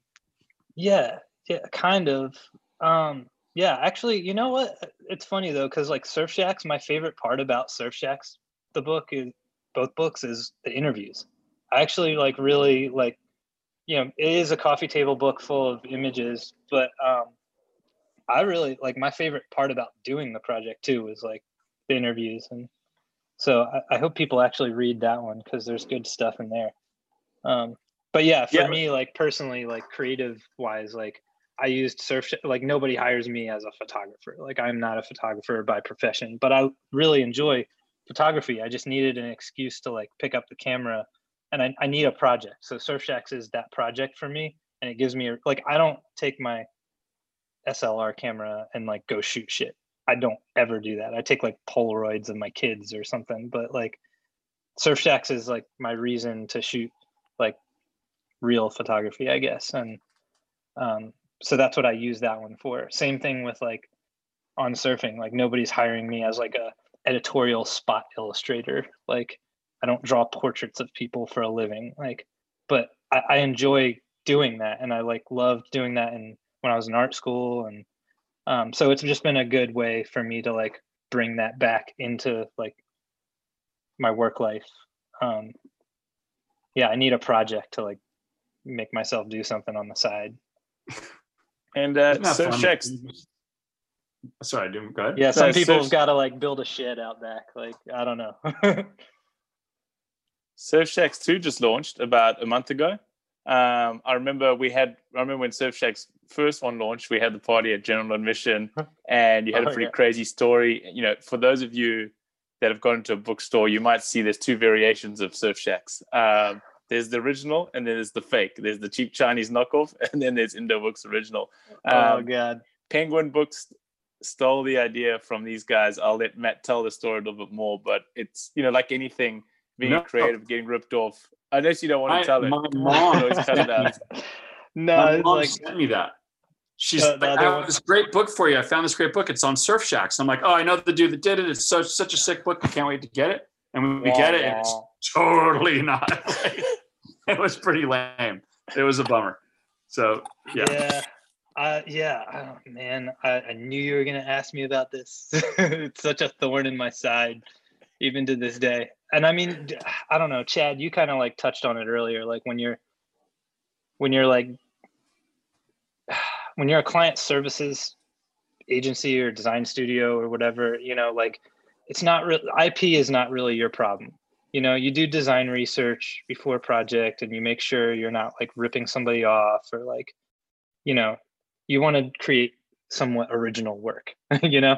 Yeah, yeah, kind of. Um, yeah, actually, you know what? It's funny though, because like Surf Shacks, my favorite part about Surf Shacks, the book is both books is the interviews. I actually like really like, you know, it is a coffee table book full of images, but um, I really like my favorite part about doing the project too was like the interviews, and so I, I hope people actually read that one because there's good stuff in there. Um, but yeah, for yeah. me, like personally, like creative wise, like I used Surf Sh- like nobody hires me as a photographer. Like I'm not a photographer by profession, but I really enjoy photography. I just needed an excuse to like pick up the camera, and I, I need a project. So Surf Shacks is that project for me, and it gives me a, like I don't take my S L R camera and like go shoot shit. I don't ever do that. I take like Polaroids of my kids or something, but like Surf Shacks is like my reason to shoot like real photography, I guess. And um, so that's what I use that one for. Same thing with like on surfing, like nobody's hiring me as like a editorial spot illustrator. Like I don't draw portraits of people for a living, like, but I, I enjoy doing that. And I like loved doing that in, when I was in art school and Um, so it's just been a good way for me to like bring that back into like my work life. Um, yeah, I need a project to like make myself do something on the side. And uh, Surf Shacks. Sorry, didn't go ahead. Yeah, some no, people's got to like build a shed out back. Like I don't know. Surf Shacks two just launched about a month ago. Um, I remember we had. I remember when Surf Shacks first one launched, we had the party at General Admission, and you had oh, a pretty yeah. crazy story. You know, for those of you that have gone into a bookstore, you might see there's two variations of Surf Shacks. Um, there's the original, and then there's the fake. There's the cheap Chinese knockoff, and then there's Indobook's original. Um, oh God! Penguin Books stole the idea from these guys. I'll let Matt tell the story a little bit more, but it's you know like anything. being no. creative, getting ripped off. Unless you don't want to I, tell it. My mom always cut it out. No, my mom like, sent me that. She's uh, like, I have this great book for you. I found this great book. It's on Surf Shacks. And I'm like, oh, I know the dude that did it. It's such such a sick book. I can't wait to get it. And we wow, get it. Wow. And it's totally not. Like, it was pretty lame. It was a bummer. So yeah. Yeah. Uh, yeah. I don't, man, I, I knew you were going to ask me about this. It's such a thorn in my side, even to this day. And I mean, I don't know, Chad, you kind of like touched on it earlier. Like when you're, when you're like, when you're a client services agency or design studio or whatever, you know, like it's not real. I P is not really your problem. You know, you do design research before project and you make sure you're not like ripping somebody off or like, you know, you want to create somewhat original work, you know?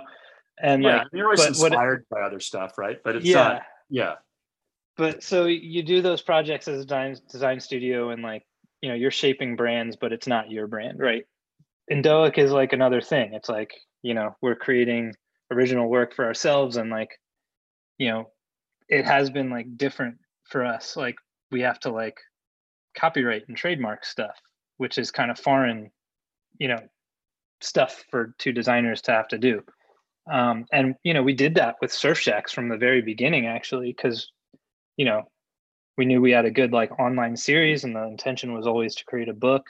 And yeah, like, you're always inspired it, by other stuff, right? But it's yeah. not, yeah. But so you do those projects as a design, design studio and like, you know, you're shaping brands, but it's not your brand, right? Indoek is like another thing. It's like, you know, we're creating original work for ourselves and like, you know, it has been like different for us. Like we have to like copyright and trademark stuff, which is kind of foreign, you know, stuff for two designers to have to do. Um, and, you know, we did that with Surf Shacks from the very beginning, actually, because, you know, we knew we had a good like online series and the intention was always to create a book.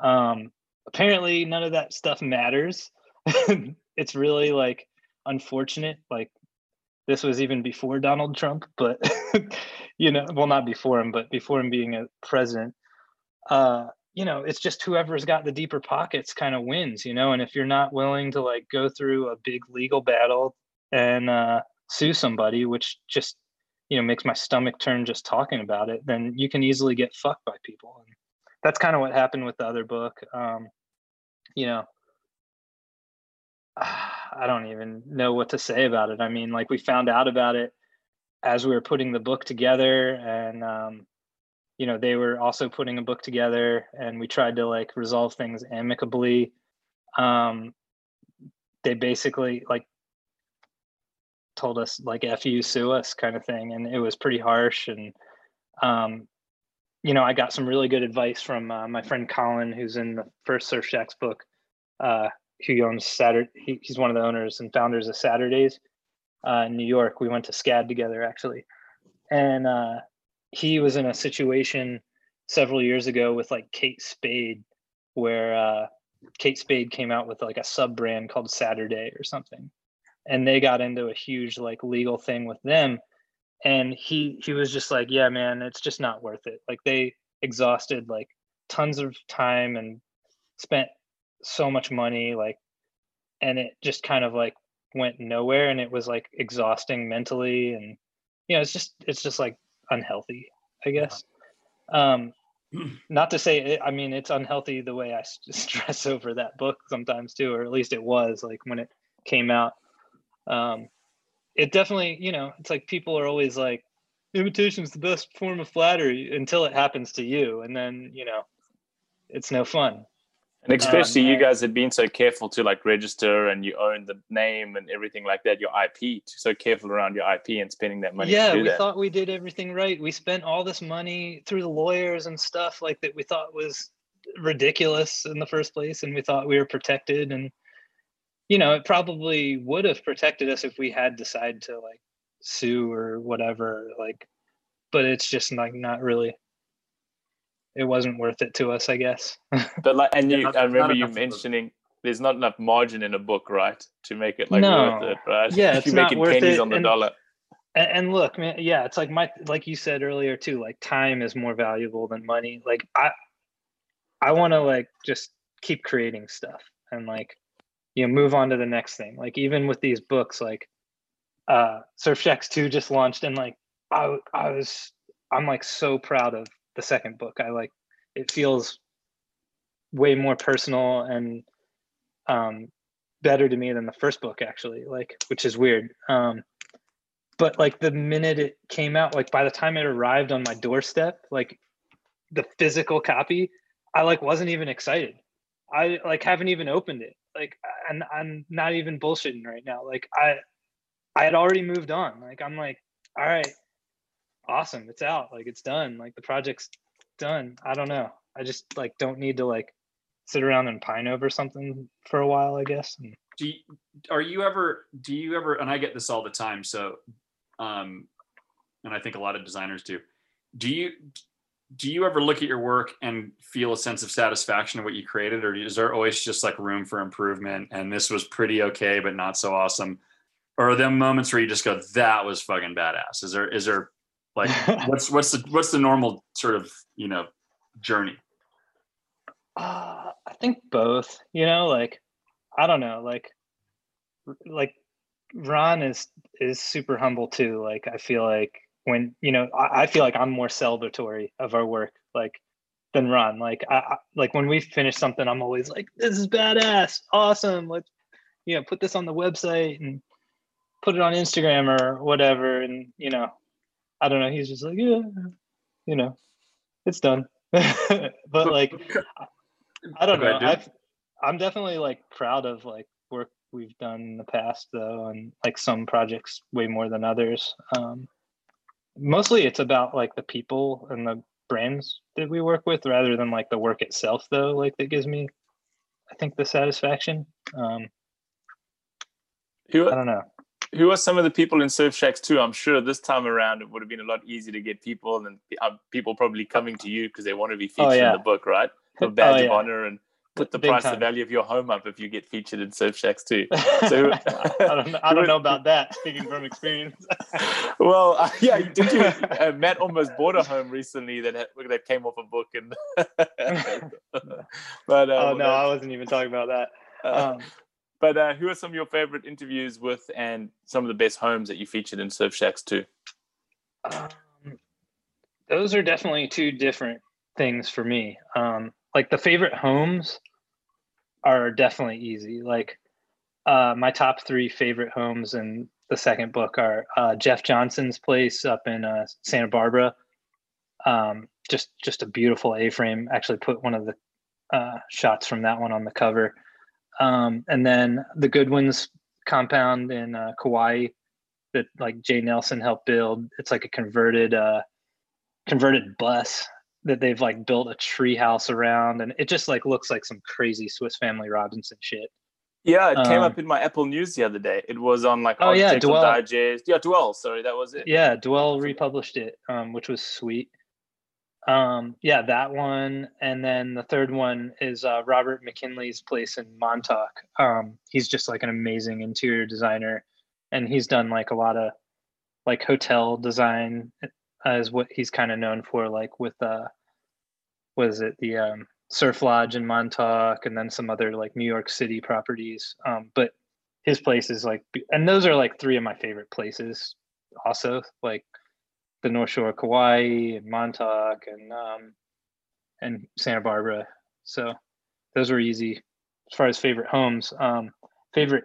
Um, apparently none of that stuff matters. It's really like unfortunate. Like this was even before Donald Trump, but, you know, well, not before him, but before him being a president. Uh, you know, it's just whoever's got the deeper pockets kind of wins, you know, and if you're not willing to like go through a big legal battle and uh, sue somebody, which just, you know, makes my stomach turn just talking about it, then you can easily get fucked by people. And that's kind of what happened with the other book. Um, you know, I don't even know what to say about it. I mean, like we found out about it as we were putting the book together and, um, you know, they were also putting a book together and we tried to like resolve things amicably. Um, they basically like told us like, F you, sue us kind of thing. And it was pretty harsh. And, um, you know, I got some really good advice from uh, my friend Colin, who's in the first Surf Shacks book, uh, who owns Saturday. He, he's one of the owners and founders of Saturdays uh, in New York. We went to SCAD together actually. And, uh, he was in a situation several years ago with like Kate Spade, where uh, Kate Spade came out with like a sub brand called Saturday or something. And they got into a huge like legal thing with them. And he, he was just like, yeah, man, it's just not worth it. Like they exhausted like tons of time and spent so much money, like, and it just kind of like went nowhere. And it was like exhausting mentally. And, you know, it's just, it's just like, unhealthy, I guess. Um, not to say, it, I mean, it's unhealthy the way I stress over that book sometimes too, or at least it was like when it came out. Um, it definitely, you know, it's like people are always like, imitation is the best form of flattery until it happens to you. And then, you know, it's no fun. And especially um, you guys had been so careful to like register and you own the name and everything like that, your I P, so careful around your I P and spending that money. Yeah, to do we that. Thought we did everything right. We spent all this money through the lawyers and stuff like that we thought was ridiculous in the first place. And we thought we were protected and, you know, it probably would have protected us if we had decided to like sue or whatever, like, but it's just like not really. It wasn't worth it to us, I guess. But like, and you, yeah, I remember you mentioning there's not enough margin in a book, right? To make it like no. worth it, right? Yeah, it's you're not making worth pennies it. on the and, dollar. And look, man, yeah, it's like my, like you said earlier too, like time is more valuable than money. Like I, I want to like just keep creating stuff and like, you know, move on to the next thing. Like even with these books, like uh, Surf Shacks two just launched, and like I, I was, I'm like so proud of the second book. I like, it feels way more personal and um, better to me than the first book actually, like, which is weird. Um, but like the minute it came out, like by the time it arrived on my doorstep, like the physical copy, I like, wasn't even excited. I like, haven't even opened it. Like, and I'm not even bullshitting right now. Like I, I had already moved on. Like, I'm like, all right, awesome, it's out, like it's done, like the project's done. I don't know. I just like don't need to like sit around and pine over something for a while, I guess. And do you, are you ever, do you ever, and I get this all the time, so um and I think a lot of designers do, do you do you ever look at your work and feel a sense of satisfaction in what you created, or is there always just like room for improvement and this was pretty okay but not so awesome? Or are there moments where you just go, that was fucking badass? Is there is there like what's what's the what's the normal sort of, you know, journey? Uh, I think both, you know, like, I don't know, like, like Ron is, is super humble too. Like, I feel like when, you know, I, I feel like I'm more celebratory of our work, like, than Ron. Like, I, I like when we finish something, I'm always like, this is badass. Awesome. Let's, you know, put this on the website and put it on Instagram or whatever. And, you know, I don't know. He's just like, yeah, you know, it's done. But like, I don't know. I've, I'm definitely like proud of like work we've done in the past though, and like some projects way more than others. Um, mostly it's about like the people and the brands that we work with rather than like the work itself though, like that gives me, I think, the satisfaction. Um, who, I don't know. Who are some of the people in Surf Shacks too? I'm sure this time around it would have been a lot easier to get people, and uh, people probably coming to you because they want to be featured oh, yeah. in the book, right? The badge oh, yeah. of honor, and put the Big price time. The value of your home up if you get featured in Surf Shacks too. So I don't know, I don't know about that, speaking from experience. Well, uh, yeah, did you? Uh, Matt almost bought a home recently that had, that came off a book, and but uh, oh no, I wasn't even talking about that. Um, but uh, who are some of your favorite interviews with, and some of the best homes that you featured in Surf Shacks too? Um, those are definitely two different things for me. Um, like the favorite homes are definitely easy. Like uh, my top three favorite homes in the second book are uh, Jeff Johnson's place up in uh, Santa Barbara. Um, just just a beautiful A-frame. Actually put one of the uh, shots from that one on the cover. Um, and then the Goodwin's compound in uh, Kauai that like Jay Nelson helped build. It's like a converted uh, converted bus that they've like built a tree house around, and it just like looks like some crazy Swiss Family Robinson shit. Yeah, it um, came up in my Apple News the other day. It was on like oh yeah, Dwell. Digest. Yeah, Dwell. Sorry, that was it. Yeah, Dwell republished it, um, which was sweet. Um, yeah, that one, and then the third one is uh, Robert McKinley's place in Montauk. Um, he's just like an amazing interior designer, and he's done like a lot of like hotel design. Uh, is what he's kind of known for, like with uh what is it the um Surf Lodge in Montauk, and then some other like New York City properties, um but his place is like, and those are like three of my favorite places also, like the North Shore of Kauai and Montauk and um and Santa Barbara. So those were easy as far as favorite homes. um favorite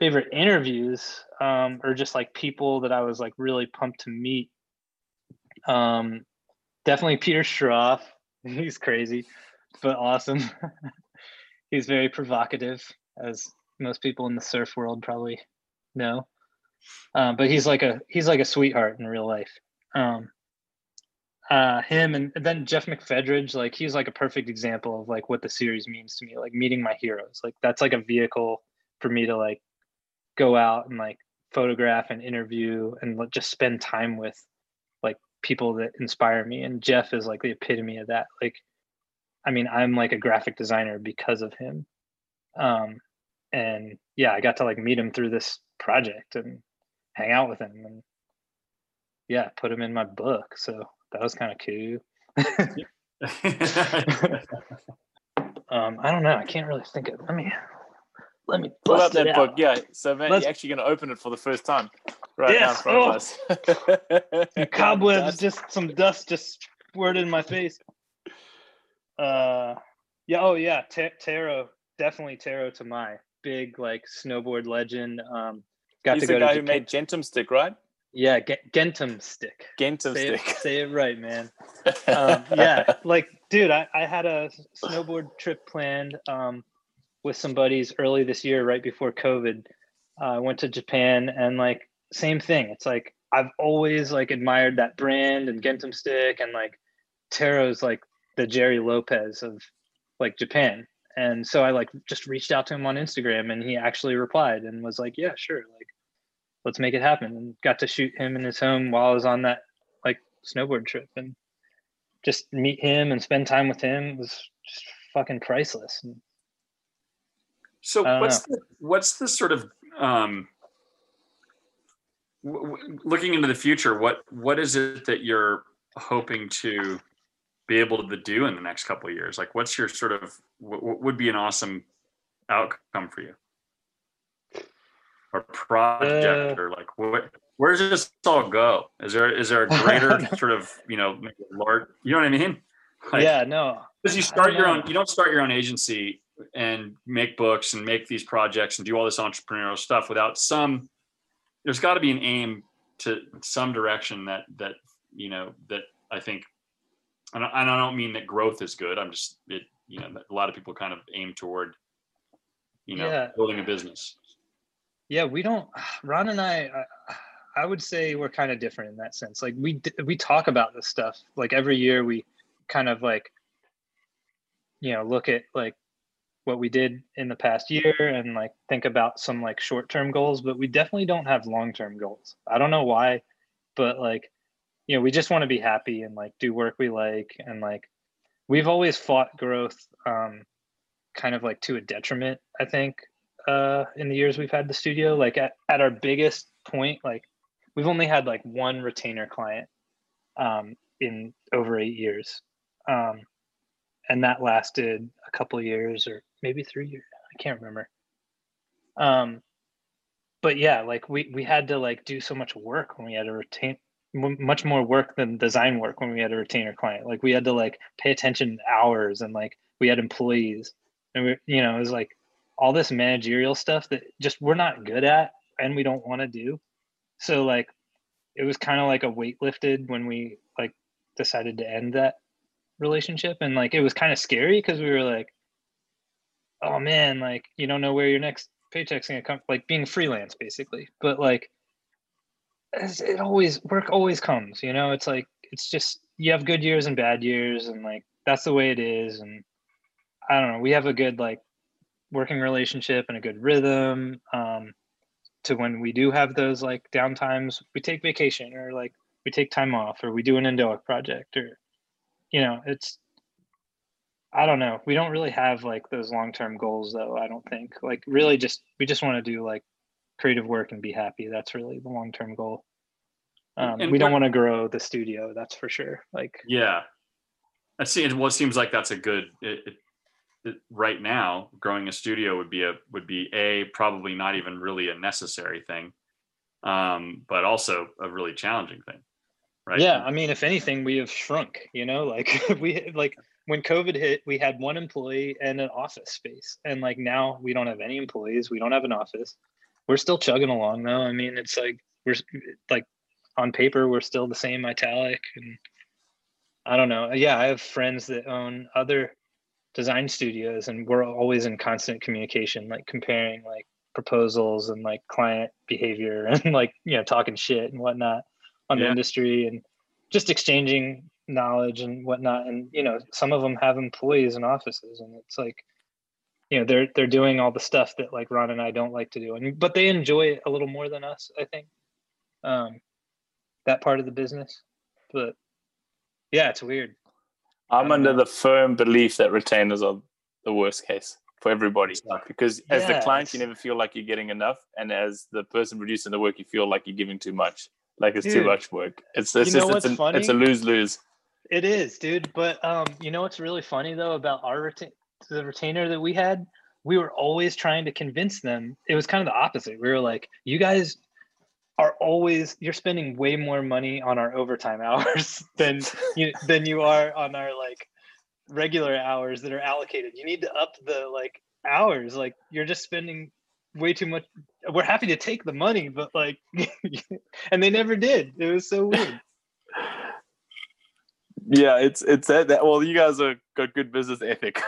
favorite interviews um or just like people that I was like really pumped to meet. Um, definitely Peter Schroff. He's crazy, but awesome. He's very provocative, as most people in the surf world probably know. Um, but he's like a he's like a sweetheart in real life. Um, uh, him and, and then Jeff McFedridge. Like he's like a perfect example of like what the series means to me. Like meeting my heroes. Like that's like a vehicle for me to like go out and like photograph and interview and just spend time with people that inspire me, and Jeff is like the epitome of that. Like I mean, I'm like a graphic designer because of him. Um and yeah, I got to like meet him through this project and hang out with him, and yeah, put him in my book, so that was kind of cool. um I don't know, I can't really think of let me Let me pull up that book. Yeah, so man, Let's... you're actually going to open it for the first time, right? Yes. Now in front oh. of us. Cobwebs, just some dust, just squirted in my face. Uh, yeah. Oh, yeah. T- Taro, definitely Taro Tamai, big like snowboard legend. Um, got He's to go the guy to who made Gentem Stick, right? Yeah, G- Gentem Stick. Gentem say Stick. It, say it right, man. Um, yeah, like dude, I, I had a snowboard trip planned. Um, with some buddies early this year, right before COVID. I uh, went to Japan, and like, same thing. It's like, I've always like admired that brand and Gentem Stick, and like Taro's like the Jerry Lopez of like Japan. And so I like just reached out to him on Instagram, and he actually replied and was like, yeah, sure. Like, let's make it happen. And got to shoot him in his home while I was on that like snowboard trip, and just meet him and spend time with him was just fucking priceless. And so what's the, what's the sort of, um, w- w- looking into the future, what, what is it that you're hoping to be able to do in the next couple of years? Like, what's your sort of, what would be an awesome outcome for you? Or project, uh, or like, what, where does this all go? Is there, is there a greater sort of, you know, large, you know what I mean? Like, yeah, no. Because you start your own, you don't start your own agency and make books and make these projects and do all this entrepreneurial stuff without some, there's got to be an aim to some direction that, that, you know, that I think, and I don't mean that growth is good. I'm just, it, you know, a lot of people kind of aim toward, you know, yeah. building a business. Yeah, we don't, Ron and I, I would say we're kind of different in that sense. Like we, we talk about this stuff, like every year we kind of like, you know, look at like what we did in the past year and like think about some like short-term goals, but we definitely don't have long-term goals. I don't know why, but like, you know, we just want to be happy and like do work we like. And like, we've always fought growth, um, kind of like to a detriment, I think. Uh, in the years we've had the studio, like at, at our biggest point, like we've only had like one retainer client um, in over eight years. Um, and that lasted a couple of years or maybe three years. I can't remember. Um, but yeah, like we, we had to like do so much work when we had a retain, m- much more work than design work when we had a retainer client. Like we had to like pay attention to hours, and like we had employees, and we, you know, it was like, all this managerial stuff that just we're not good at and we don't want to do. So like, it was kind of like a weight lifted when we like decided to end that relationship. And like, it was kind of scary because we were like, oh man, like, you don't know where your next paycheck's going to come, like being freelance basically. But like, it always, work always comes, you know, it's like, it's just, you have good years and bad years, and like, that's the way it is. And I don't know, we have a good, like, working relationship and a good rhythm um, to when we do have those like downtimes, we take vacation or like we take time off or we do an Indoek project or, you know, it's, I don't know. We don't really have like those long-term goals though. I don't think like really just, we just want to do like creative work and be happy. That's really the long-term goal. Um, we when, don't want to grow the studio. That's for sure. Like, yeah, I see. Well, it seems like that's a good, it, it, right now, growing a studio would be a would be a probably not even really a necessary thing, um, but also a really challenging thing, right? Yeah, I mean, if anything, we have shrunk. You know, like we like when COVID hit, we had one employee and an office space, and like now we don't have any employees. We don't have an office. We're still chugging along though. I mean, it's like we're like on paper we're still the same Italic, and I don't know. Yeah, I have friends that own other design studios, and we're always in constant communication, like comparing like proposals and like client behavior and like, you know, talking shit and whatnot on yeah. the industry and just exchanging knowledge and whatnot. And, you know, some of them have employees and offices, and it's like, you know, they're, they're doing all the stuff that like Ron and I don't like to do, and, but they enjoy it a little more than us, I think, um, that part of the business. But yeah, it's weird. I'm under the firm Bleav that retainers are the worst case for everybody, because as yes. the client, you never feel like you're getting enough. And as the person producing the work, you feel like you're giving too much, like it's dude, too much work. It's, it's, you know it's, it's, an, it's a lose-lose. It is, dude. But um, you know what's really funny, though, about our reta- the retainer that we had? We were always trying to convince them. It was kind of the opposite. We were like, you guys are always, you're spending way more money on our overtime hours than you than you are on our like regular hours that are allocated. You need to up the like hours. Like you're just spending way too much. We're happy to take the money, but like, and they never did. It was so weird. Yeah, it's it's that, that. Well, you guys are got good business ethic.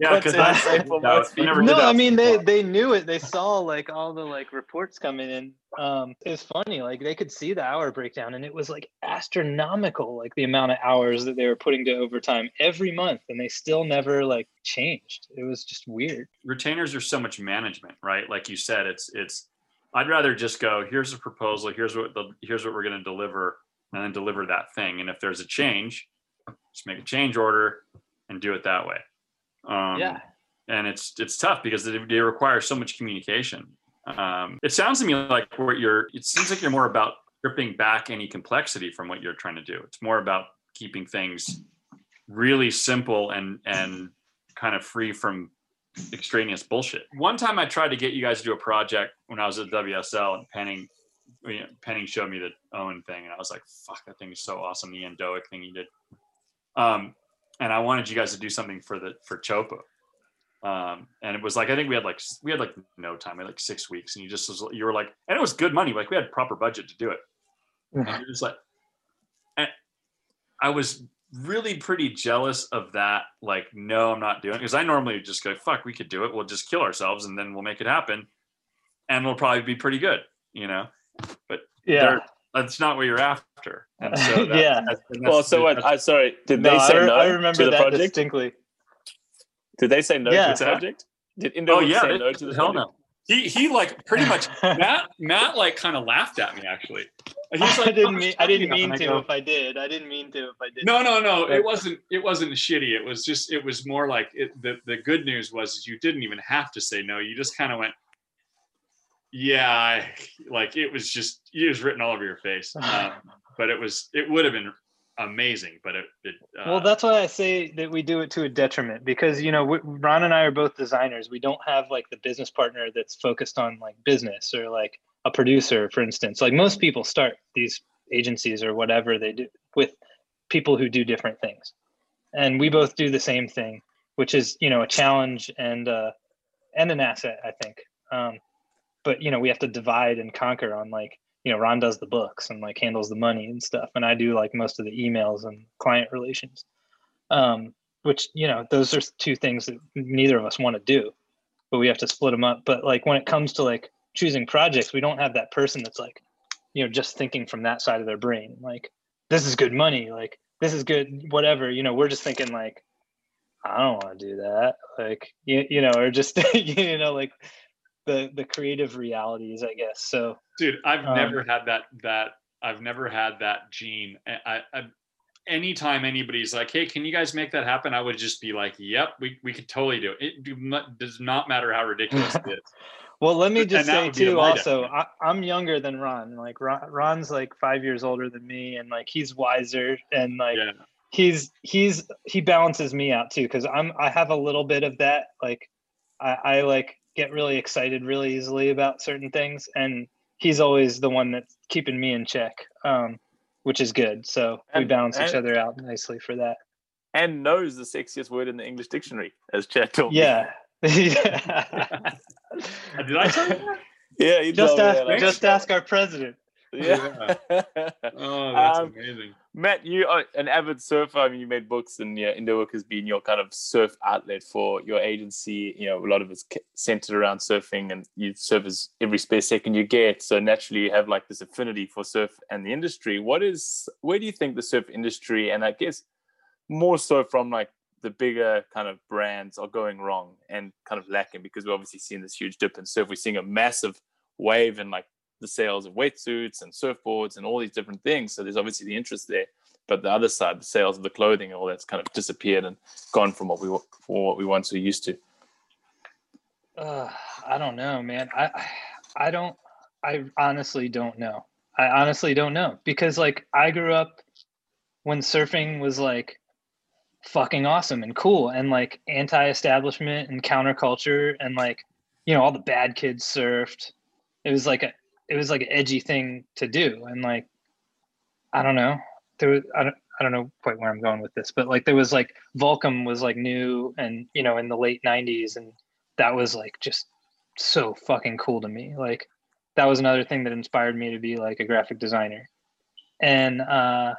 Yeah, because I, no, no I mean they they knew it. They saw like all the like reports coming in. Um, it's funny, like they could see the hour breakdown, and it was like astronomical, like the amount of hours that they were putting to overtime every month, and they still never like changed. It was just weird. Retainers are so much management, right? Like you said, it's it's. I'd rather just go. Here's a proposal. Here's what the here's what we're going to deliver. And then deliver that thing. And if there's a change, just make a change order and do it that way. Um, yeah. And it's it's tough because they, they require so much communication. Um, it sounds to me like what you're, it seems like you're more about stripping back any complexity from what you're trying to do. It's more about keeping things really simple and and kind of free from extraneous bullshit. One time I tried to get you guys to do a project when I was at W S L and Penning. You know, Penning showed me the Owen thing and I was like, fuck, that thing is so awesome. The Indoek thing you did. Um, and I wanted you guys to do something for the, for Chopo. Um, and it was like, I think we had like, we had like no time, we had like six weeks and you just, was, you were like, and it was good money. Like we had proper budget to do it. And you're just like, and I was really pretty jealous of that. Like, no, I'm not doing it. Cause I normally just go, fuck, we could do it. We'll just kill ourselves and then we'll make it happen. And we'll probably be pretty good, you know? But yeah, that's not what you're after. And so that, yeah. That's, that's, well, so what? I sorry. Did no, they say I, no? I remember to the that project? Distinctly. Did they say no yeah. to the project? Did Indoek oh, yeah, say no to the hell project? No. He he like pretty much Matt Matt like kind of laughed at me actually. He was like, I didn't mean I didn't mean to if I did. I didn't mean to if I did. No no no. It wasn't it wasn't shitty. It was just it was more like it, the the good news was you didn't even have to say no. You just kind of went. Yeah, I, like it was just it was written all over your face. Um, but it was it would have been amazing. But it, it uh, well, that's why I say that we do it to a detriment because you know we, Ron and I are both designers. We don't have like the business partner that's focused on like business or like a producer, for instance. Like most people start these agencies or whatever they do with people who do different things, and we both do the same thing, which is you know a challenge and uh, and an asset, I think. Um, But, you know, we have to divide and conquer on like, you know, Ron does the books and like handles the money and stuff. And I do like most of the emails and client relations, um, which, you know, those are two things that neither of us want to do, but we have to split them up. But like when it comes to like choosing projects, we don't have that person that's like, you know, just thinking from that side of their brain, like this is good money, like this is good, whatever, you know, we're just thinking like, I don't want to do that. Like, you, you know, or just, you know, like. The, the creative realities, I guess. So, dude, I've um, never had that. That I've never had that gene. I, I, anytime anybody's like, "Hey, can you guys make that happen?" I would just be like, "Yep, we we could totally do it." It do not, does not matter how ridiculous it is. Well, let me just and say too. Also, I, I'm younger than Ron. Like Ron, Ron's like five years older than me, and like he's wiser and like yeah. he's he's he balances me out too because I'm I have a little bit of that. Like I, I like. get really excited really easily about certain things. And he's always the one that's keeping me in check, um, which is good. So and, we balance and, each other out nicely for that. And no is the sexiest word in the English dictionary, as Chad told yeah. me. Yeah. Did I tell you that? Yeah. You just ask, that, just ask our president. Yeah. yeah. Oh, that's um, amazing. Matt, you are an avid surfer. I mean, you made books, and yeah, Indoek has been your kind of surf outlet for your agency. You know, a lot of it's centered around surfing, and you surf as every spare second you get. So naturally, you have like this affinity for surf and the industry. What is, where do you think the surf industry, and I guess more so from like the bigger kind of brands, are going wrong and kind of lacking? Because we're obviously seeing this huge dip in surf. We're seeing a massive wave in like the sales of wetsuits and surfboards and all these different things. So there's obviously the interest there, but the other side, the sales of the clothing and all that's kind of disappeared and gone from what we were, for what we once were used to. Uh, I don't know, man. I, I don't, I honestly don't know. I honestly don't know because like I grew up when surfing was like fucking awesome and cool and like anti-establishment and counterculture and like, you know, all the bad kids surfed. It was like a, It was like an edgy thing to do. And like, I don't know, there was, I don't, I don't know quite where I'm going with this, but like there was like Volcom was like new and, you know, in the late nineties. And that was like, just so fucking cool to me. Like that was another thing that inspired me to be like a graphic designer. And uh,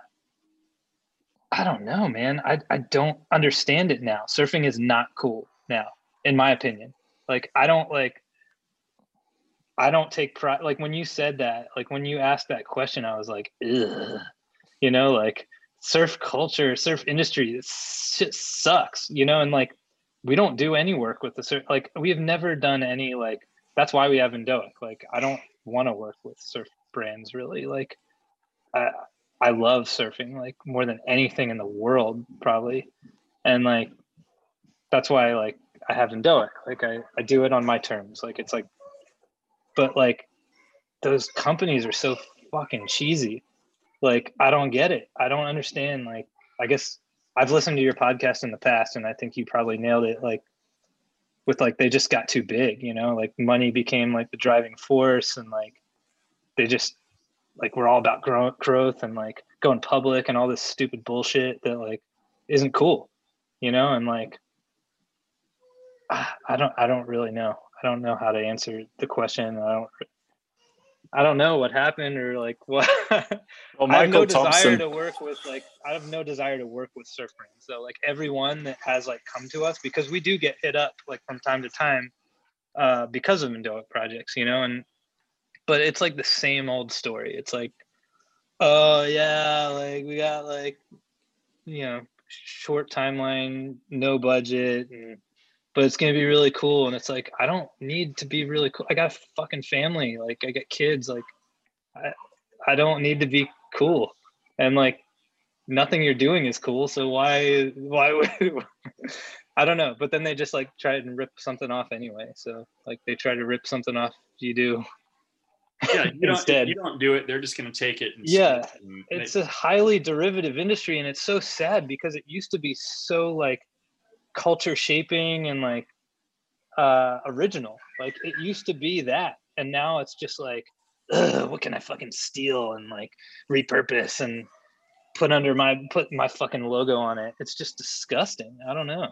I don't know, man. I, I don't understand it now. Surfing is not cool now, in my opinion. Like, I don't like, I don't take pride. Like when you said that, like when you asked that question, I was like, ugh, you know, like surf culture, surf industry, this shit sucks, you know? And like, we don't do any work with the surf. Like we have never done any, like, that's why we have Indoek. Like, I don't want to work with surf brands really. Like, I, I love surfing like more than anything in the world probably. And like, that's why like I have Indoek. Like I, I do it on my terms. Like it's like, but like those companies are so fucking cheesy. Like, I don't get it. I don't understand. Like, I guess I've listened to your podcast in the past and I think you probably nailed it. Like with like, they just got too big, you know, like money became like the driving force and like, they just, like we're all about growth and like going public and all this stupid bullshit that like isn't cool, you know? And like, I don't, I don't really know. I don't know how to answer the question. I don't, I don't know what happened or like what. Well, Michael I have no Thompson. desire to work with like, I have no desire to work with surf brands. So like everyone that has like come to us because we do get hit up like from time to time uh, because of Indoek projects, you know? And, but it's like the same old story. It's like, oh yeah, like we got like, you know, short timeline, no budget, and, but it's going to be really cool. And it's like, I don't need to be really cool. I got a fucking family. Like I got kids. Like I, I don't need to be cool. And like nothing you're doing is cool. So why, why would, I don't know. But then they just like tried and rip something off anyway. So like they try to rip something off. You do. Yeah, you don't, Instead. you don't do it. They're just going to take it. And yeah, and it's they, a highly derivative industry. And it's so sad because it used to be so like culture shaping and like uh, original. Like it used to be that. And now it's just like, ugh, what can I fucking steal and like repurpose and put under my, put my fucking logo on it. It's just disgusting. I don't know.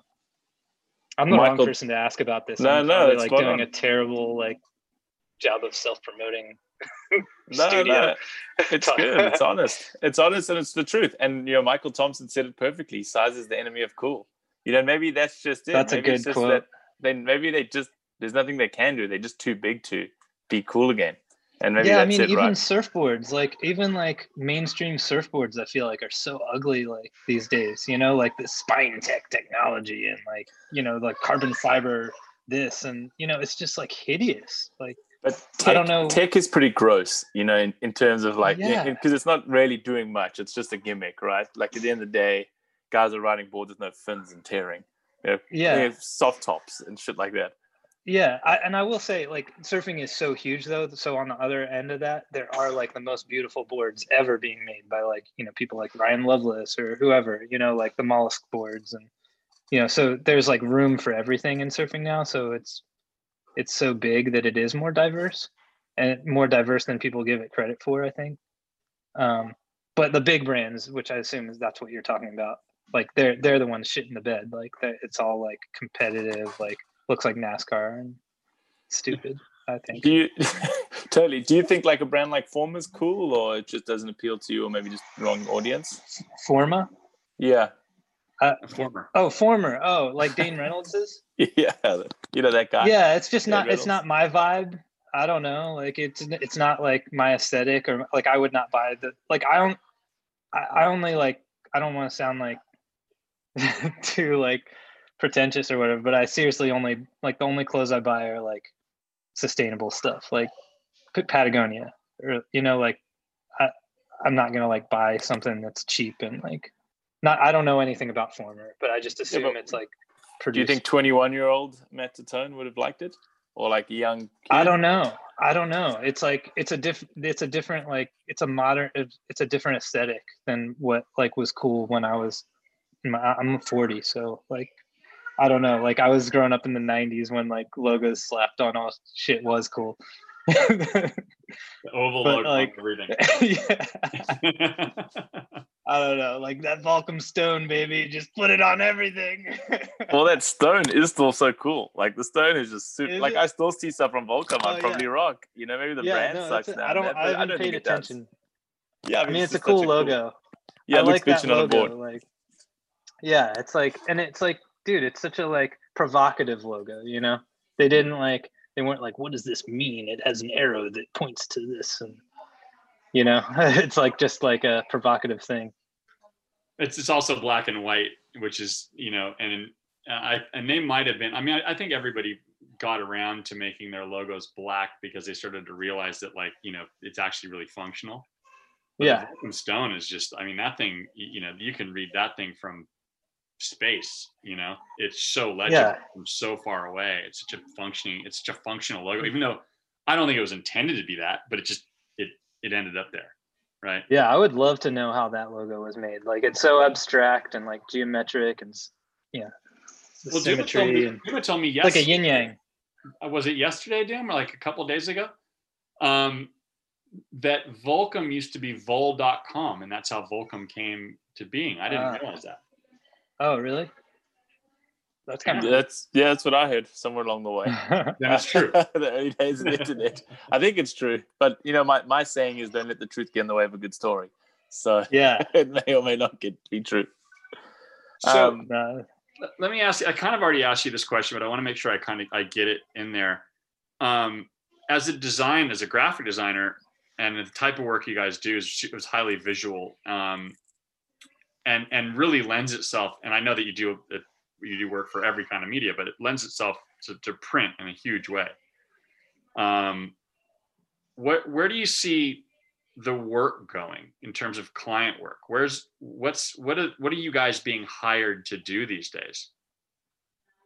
I'm the Michael, wrong person to ask about this. No, I'm no, probably, it's like doing on. a terrible, like, job of self-promoting. no, no, it's good. It's honest. It's honest, and it's the truth. And you know, Michael Thompson said it perfectly. Size is the enemy of cool. You know, maybe that's just it. That's maybe a good quote. That, then maybe they just there's nothing they can do. They're just too big to be cool again. And maybe yeah, that's I mean, it, even right? surfboards, like even like mainstream surfboards, I feel like are so ugly like these days. You know, like the spine tech technology and like you know, like carbon fiber this and you know, it's just like hideous, like. But tech, I don't know. Tech is pretty gross, you know, in, in terms of like, because yeah. it's not really doing much. It's just a gimmick, right? Like at the end of the day, guys are riding boards with no fins and tearing. You know, yeah. They have soft tops and shit like that. Yeah. I, and I will say like surfing is so huge though. So on the other end of that, there are like the most beautiful boards ever being made by like, you know, people like Ryan Loveless or whoever, you know, like the mollusk boards. And, you know, so there's like room for everything in surfing now. So it's, it's so big that it is more diverse and more diverse than people give it credit for, I think. Um, but the big brands, which I assume is that's what you're talking about. Like they're, they're the ones shitting the bed. Like it's all like competitive, like looks like NASCAR and stupid, I think. Do you, totally. Do you think like a brand like Former is cool or it just doesn't appeal to you or maybe just wrong audience? Former? Yeah. Uh, Former. Oh, Former. Oh, like Dane Reynolds is? Yeah, you know that guy. Yeah, it's just Dane not. Reynolds. It's not my vibe. I don't know. Like it's it's not like my aesthetic or like I would not buy the like I don't. I, I only like I don't want to sound like too like pretentious or whatever, but I seriously only like the only clothes I buy are like sustainable stuff, like Patagonia or you know like I I'm not gonna like buy something that's cheap and like. Not, I don't know anything about Former, but I just assume yeah, it's like produced. Do you think twenty-one-year-old Matt Titone would have liked it, or like a young kid? I don't know. I don't know. It's like it's a diff. It's a different like it's a modern. It's a different aesthetic than what like was cool when I was. I'm forty, so like I don't know. Like I was growing up in the nineties when like logos slapped on all shit was cool. The oval but, logo, like, everything. I don't know, like that Volcom stone, baby, just put it on everything. Well, that stone is still so cool. Like the stone is just super. Is like it? I still see stuff from Volcom. Oh, I'd probably yeah. rock. You know, maybe the yeah, brand no, sucks now. I don't. That, I haven't I don't paid attention. Yeah, I mean, it's, it's a cool logo. Cool... Yeah, it I looks like bitching on a board. Like Yeah, it's like, and it's like, dude, it's such a like provocative logo, you know? They didn't like, they weren't like, what does this mean? It has an arrow that points to this, and you know, it's like just like a provocative thing. It's it's also black and white, which is, you know, and uh, I and they might have been. I mean, I, I think everybody got around to making their logos black because they started to realize that, like, you know, it's actually really functional. But yeah, stone is just, I mean, that thing, you know, you can read that thing from space, you know, it's so legible, yeah, from so far away. It's such a functioning, it's such a functional logo, even though I don't think it was intended to be that, but it just it it ended up there. Right. Yeah, I would love to know how that logo was made. Like, it's so abstract and like geometric, and yeah. Well, Duma told me, and, Duma told me yesterday, like a yin yang. Was it yesterday, Dum, or like a couple of days ago? Um, that Volcom used to be vol dot com, and that's how Volcom came to being. I didn't uh, realize that. Oh, really? That's kind of that's yeah. That's what I heard somewhere along the way. That's true. The early days of the internet. I think it's true, but you know, my, my saying is, don't let the truth get in the way of a good story. So yeah, it may or may not get be true. So um, uh, let me ask you. I kind of already asked you this question, but I want to make sure I kind of I get it in there. Um, as a design, as a graphic designer, and the type of work you guys do is, is highly visual, um, and and really lends itself. And I know that you do. A, you do work for every kind of media, but it lends itself to, to print in a huge way. Um, what, where do you see the work going in terms of client work? Where's, what's, what are, what are you guys being hired to do these days?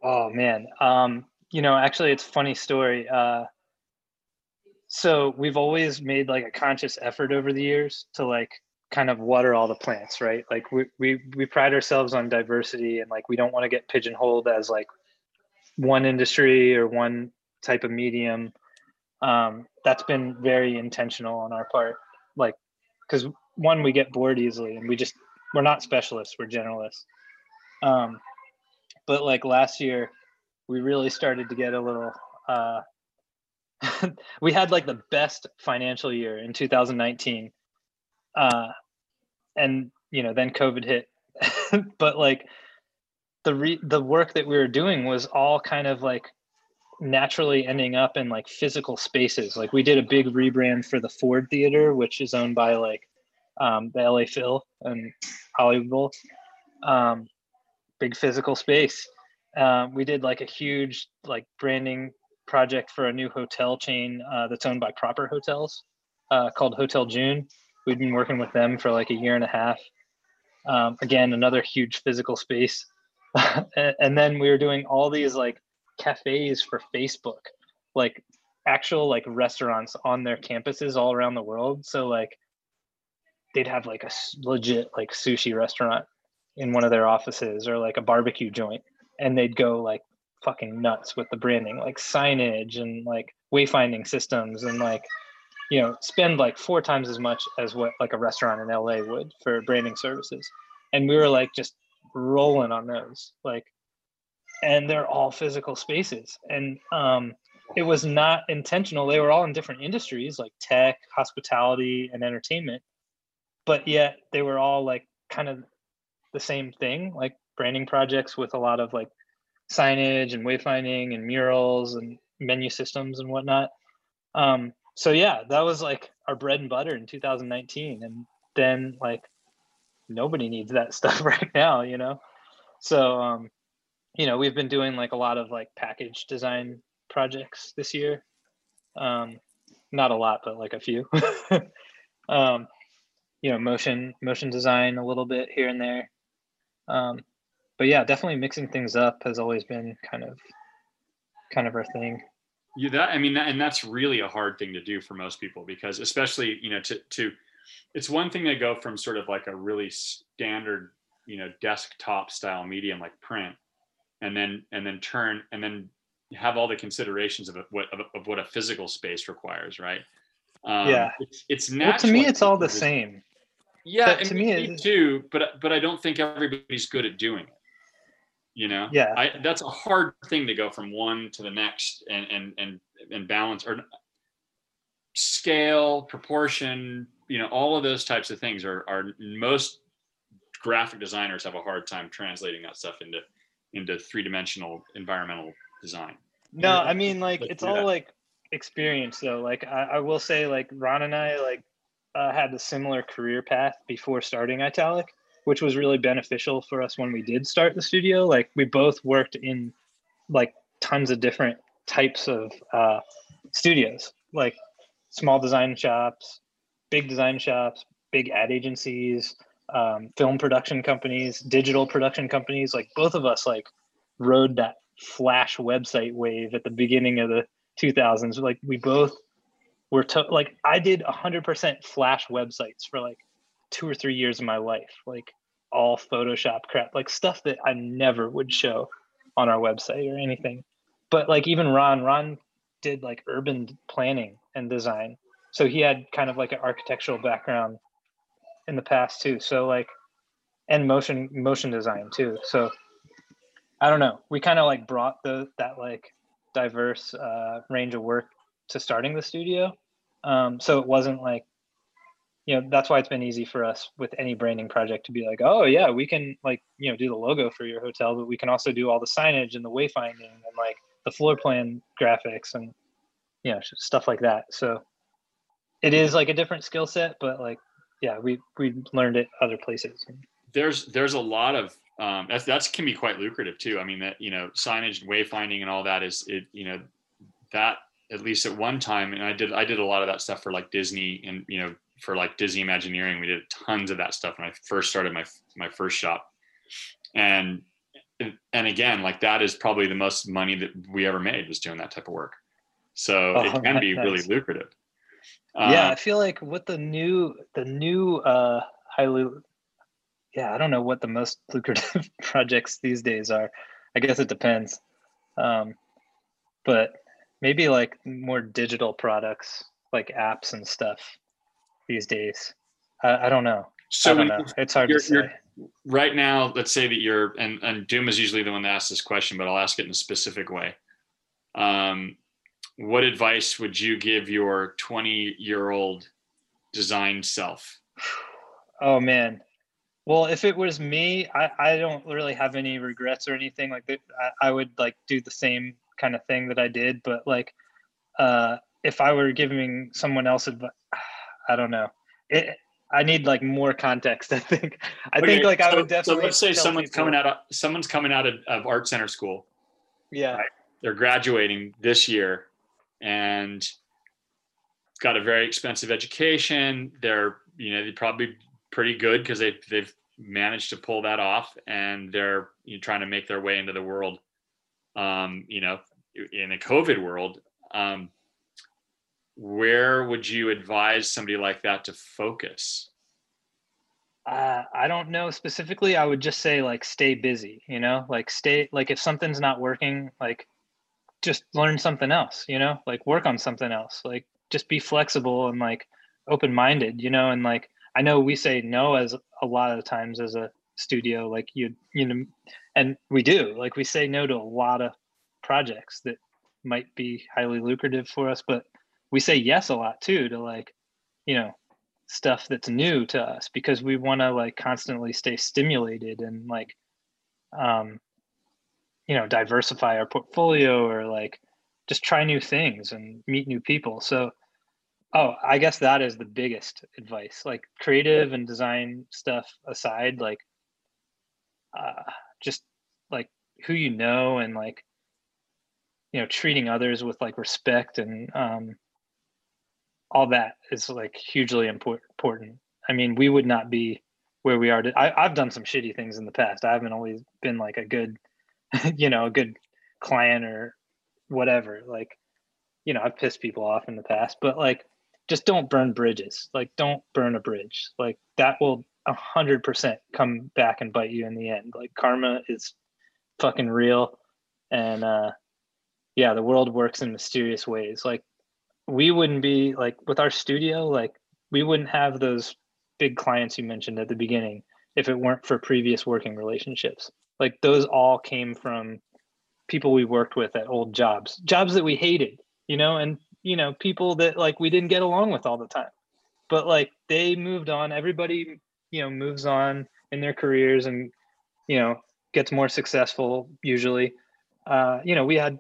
Oh man. Um, you know, actually it's a funny story. Uh, so we've always made like a conscious effort over the years to like, kind of water all the plants, right? Like we we we pride ourselves on diversity, and like we don't want to get pigeonholed as like one industry or one type of medium. Um, that's been very intentional on our part, like because one, we get bored easily, and we just we're not specialists, we're generalists. Um, but like last year, we really started to get a little. Uh, we had like the best financial year in two thousand nineteen. Uh, And, you know, then COVID hit, but like the re- the work that we were doing was all kind of like naturally ending up in like physical spaces. Like we did a big rebrand for the Ford Theater, which is owned by like um, the L A Phil and Hollywood Bowl, um, big physical space. Um, we did like a huge like branding project for a new hotel chain uh, that's owned by Proper Hotels uh, called Hotel June. We've been working with them for like a year and a half. Um, again, another huge physical space. And then we were doing all these like cafes for Facebook, like actual like restaurants on their campuses all around the world. So like they'd have like a legit like sushi restaurant in one of their offices, or like a barbecue joint. And they'd go like fucking nuts with the branding, like signage and like wayfinding systems, and like, you know, spend like four times as much as what like a restaurant in L A would for branding services. And we were like just rolling on those, like, and they're all physical spaces. And um, it was not intentional. They were all in different industries, like tech, hospitality, and entertainment. But yet they were all like kind of the same thing, like branding projects with a lot of like signage and wayfinding and murals and menu systems and whatnot. Um, So yeah, that was like our bread and butter in two thousand nineteen. And then like, nobody needs that stuff right now, you know? So, um, you know, we've been doing like a lot of like package design projects this year. Um, not a lot, but like a few, um, you know, motion, motion design a little bit here and there. Um, but yeah, definitely mixing things up has always been kind of, kind of our thing. You that I mean, and that's really a hard thing to do for most people, because especially, you know, to, to it's one thing to go from sort of like a really standard, you know, desktop style medium like print, and then and then turn and then have all the considerations of a, what of, of what a physical space requires, right? Um, yeah, it's, it's natural. Well, to me, it's all the same. Yeah, but to me, me too. But but I don't think everybody's good at doing it. You know, yeah, I, that's a hard thing to go from one to the next and, and, and, and balance or scale, proportion, you know, all of those types of things are, are most graphic designers have a hard time translating that stuff into into three-dimensional environmental design. No, you know, I mean, like, like it's all that. Like experience though. Like I, I will say, like, Ron and I like uh, had a similar career path before starting Italic, which was really beneficial for us when we did start the studio. Like, we both worked in like tons of different types of uh, studios, like small design shops, big design shops, big ad agencies, um, film production companies, digital production companies. Like, both of us like rode that flash website wave at the beginning of the two thousands. Like, we both were to- like, I did one hundred percent flash websites for like two or three years of my life, like all Photoshop crap, like stuff that I never would show on our website or anything. But like, even Ron, Ron did like urban planning and design. So he had kind of like an architectural background in the past too. So like, and motion, motion design too. So I don't know, we kind of like brought the, that like diverse uh, range of work to starting the studio. Um, so it wasn't like, you know, that's why it's been easy for us with any branding project to be like, oh yeah, we can like, you know, do the logo for your hotel, but we can also do all the signage and the wayfinding and like the floor plan graphics and, you know, stuff like that. So it is like a different skill set, but like, yeah, we, we learned it other places. There's, there's a lot of, um, that's, that's can be quite lucrative too. I mean, that, you know, signage and wayfinding and all that is it, you know, that at least at one time. And I did, I did a lot of that stuff for like Disney and, you know, for like Disney Imagineering, we did tons of that stuff when I first started my, my first shop. And, and again, like that is probably the most money that we ever made was doing that type of work. So oh, it can be nice. Really lucrative. Yeah. Um, I feel like what the new, the new, uh, highly, yeah, I don't know what the most lucrative projects these days are. I guess it depends. Um, but maybe like more digital products, like apps and stuff these days. I, I don't know. So don't know. You, it's hard to say. Right now, let's say that you're, and, and Doom is usually the one that asks this question, but I'll ask it in a specific way. Um, what advice would you give your twenty-year-old design self? Oh, man. Well, if it was me, I, I don't really have any regrets or anything like that. I, I would like do the same kind of thing that I did. But like, uh, if I were giving someone else advice, I don't know. It, I need like more context. I think. I okay, think like so, I would definitely. So let's say someone's people. coming out. Of, someone's coming out of, of Art Center School. Yeah. Right? They're graduating this year, and got a very expensive education. They're, you know, they're probably pretty good because they they've managed to pull that off, and they're, you know, trying to make their way into the world. Um, you know, in a COVID world. Um, Where would you advise somebody like that to focus? Uh, I don't know specifically. I would just say like, stay busy, you know, like stay, like if something's not working, like just learn something else, you know, like work on something else, like just be flexible and like open-minded, you know? And like, I know we say no as a lot of times as a studio, like you, you know, and we do, like we say no to a lot of projects that might be highly lucrative for us, but we say yes a lot too, to like, you know, stuff that's new to us because we want to like constantly stay stimulated and like, um, you know, diversify our portfolio or like just try new things and meet new people. So, oh, I guess that is the biggest advice, like creative and design stuff aside, like, uh, just like who you know and like, you know, treating others with like respect and, um, all that is like hugely important. I mean, we would not be where we are. To, I, I've done some shitty things in the past. I haven't always been like a good, you know, a good client or whatever. Like, you know, I've pissed people off in the past, but like, just don't burn bridges. Like, don't burn a bridge. Like that will a hundred percent come back and bite you in the end. Like karma is fucking real. And uh, yeah, the world works in mysterious ways. Like, we wouldn't be like with our studio, like we wouldn't have those big clients you mentioned at the beginning if it weren't for previous working relationships. Like those all came from people we worked with at old jobs, jobs that we hated, you know, and, you know, people that like we didn't get along with all the time, but like they moved on, everybody, you know, moves on in their careers and, you know, gets more successful usually. Uh, you know, we had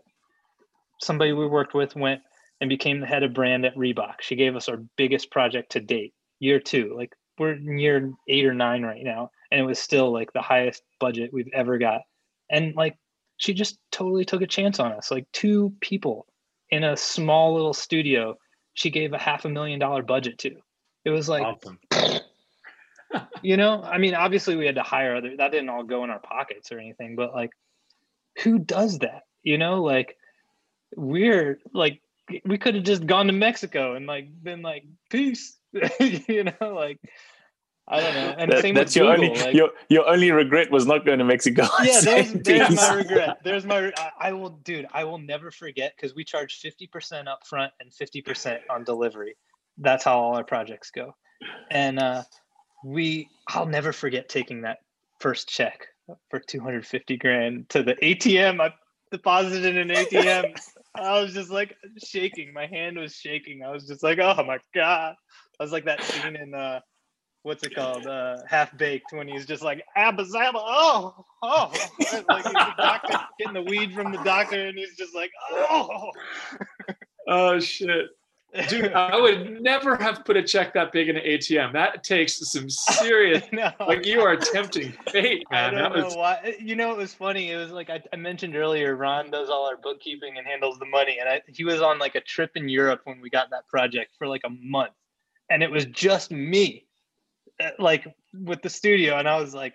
somebody we worked with went and became the head of brand at Reebok. She gave us our biggest project to date, year two. Like we're in year eight or nine right now. And it was still like the highest budget we've ever got. And like, she just totally took a chance on us. Like two people in a small little studio, she gave a half a million dollar budget to. It was like, awesome. You know, I mean, obviously we had to hire other, that didn't all go in our pockets or anything, but like, who does that? You know, like we're like, we could have just gone to Mexico and like, been like, peace, you know, like, I don't know. And that, same that's with your Google. Only, like, your, your only regret was not going to Mexico. Yeah, there's, there's my regret. There's my, I, I will, dude, I will never forget because we charge fifty percent up front and fifty percent on delivery. That's how all our projects go. And uh, we, I'll never forget taking that first check for two hundred fifty grand to the A T M. I deposited in an A T M. I was just like shaking. My hand was shaking. I was just like, oh my God. I was like that scene in uh, what's it called? Uh, Half Baked, when he's just like, Abba Zaba, oh, oh. Like he's the doctor, getting the weed from the doctor and he's just like, oh. Oh, shit. Dude, I would never have put a check that big in an A T M. That takes some serious, no. Like you are tempting fate, man. I don't that know was... why. You know, it was funny. It was like I, I mentioned earlier, Ron does all our bookkeeping and handles the money. And I, he was on like a trip in Europe when we got that project for like a month. And it was just me, like with the studio. And I was like,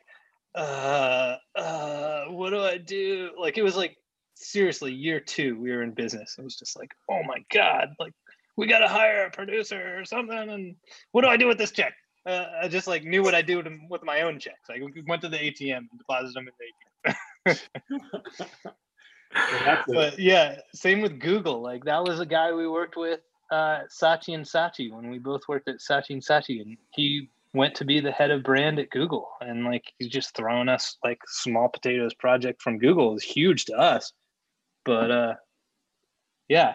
uh, uh, what do I do? Like, it was like, seriously, year two, we were in business. It was just like, oh my God, like, we got to hire a producer or something. And what do I do with this check? Uh, I just like knew what I do to, with my own checks. I went to the A T M and deposited them in the A T M. Well, but yeah, same with Google. Like that was a guy we worked with uh, at Saatchi and Saatchi when we both worked at Saatchi and Saatchi. And he went to be the head of brand at Google. And like, he's just throwing us like small potatoes project from Google is huge to us. But uh, yeah.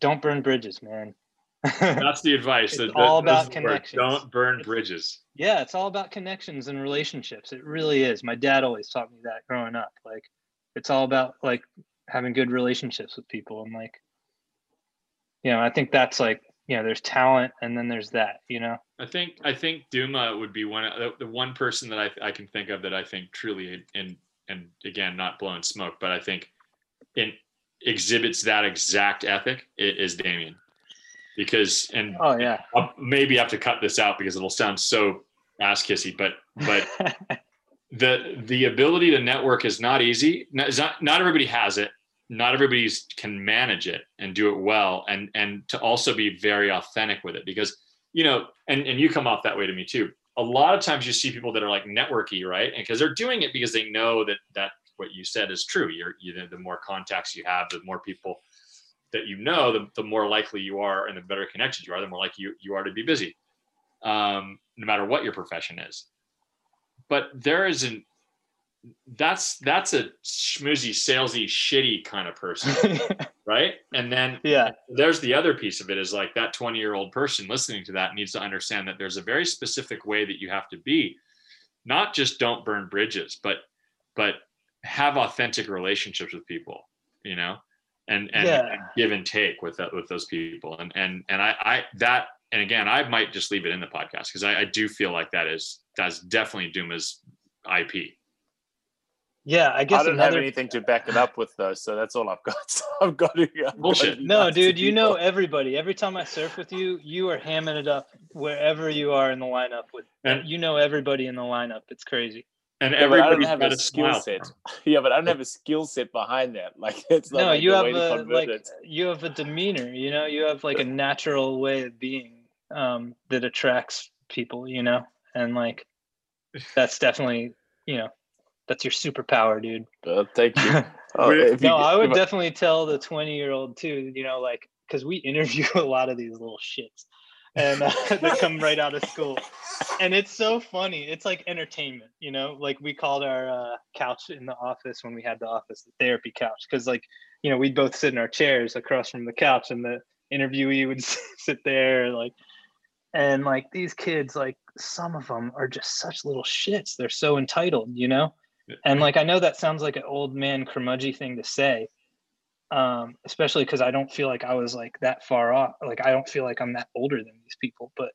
Don't burn bridges, man. That's the advice. It's that, that, all about connections. Work. Don't burn bridges. Yeah, it's all about connections and relationships. It really is. My dad always taught me that growing up. Like, it's all about like having good relationships with people. And like, you know, I think that's like, you know, there's talent and then there's that, you know. I think I think Duma would be one of the one person that I I can think of that I think truly, and and again, not blowing smoke, but I think in. exhibits that exact ethic is Damien, because and oh yeah I'll maybe have to cut this out because it'll sound so ass kissy, but but the the ability to network is not easy. Not, not everybody has it, not everybody can manage it and do it well, and and to also be very authentic with it, because you know, and and you come off that way to me too. A lot of times you see people that are like networky, right? And because they're doing it because they know that that what you said is true. You're, you know, the more contacts you have, the more people that you know, the, the more likely you are, and the better connected you are, the more likely you, you are to be busy, um, no matter what your profession is. But there isn't, that's, that's a schmoozy, salesy, shitty kind of person, right? And then yeah, there's the other piece of it is like that twenty year old person listening to that needs to understand that there's a very specific way that you have to be, not just don't burn bridges, but, but, have authentic relationships with people, you know, and, and, yeah. and give and take with that, with those people. And, and, and I, I, that, and again, I might just leave it in the podcast because I, I do feel like that is, that's definitely Duma's I P. Yeah. I guess I don't another... have anything to back it up with though. So that's all I've got. So I've got to, I've Bullshit. Got to no, dude, you people. Know, everybody, every time I surf with you, you are hamming it up wherever you are in the lineup with, and, you know, everybody in the lineup. It's crazy. And yeah, everybody's got a, a skill set. Yeah, but I don't have a skill set behind that. Like it's not no, like you have way a like it. You have a demeanor. You know, you have like a natural way of being um, that attracts people. You know, and like that's definitely, you know, that's your superpower, dude. Uh, thank you. Oh, you. No, I would definitely tell the twenty year old too. You know, like because we interview a lot of these little shits, and uh, they come right out of school. And it's so funny. It's like entertainment, you know, like we called our uh, couch in the office when we had the office, the therapy couch. Cause like, you know, we'd both sit in our chairs across from the couch and the interviewee would sit there like, And like these kids, like some of them are just such little shits. They're so entitled, you know? And like, I know that sounds like an old man curmudgeon thing to say, um, especially because I don't feel like I was like that far off. Like, I don't feel like I'm that older than these people, but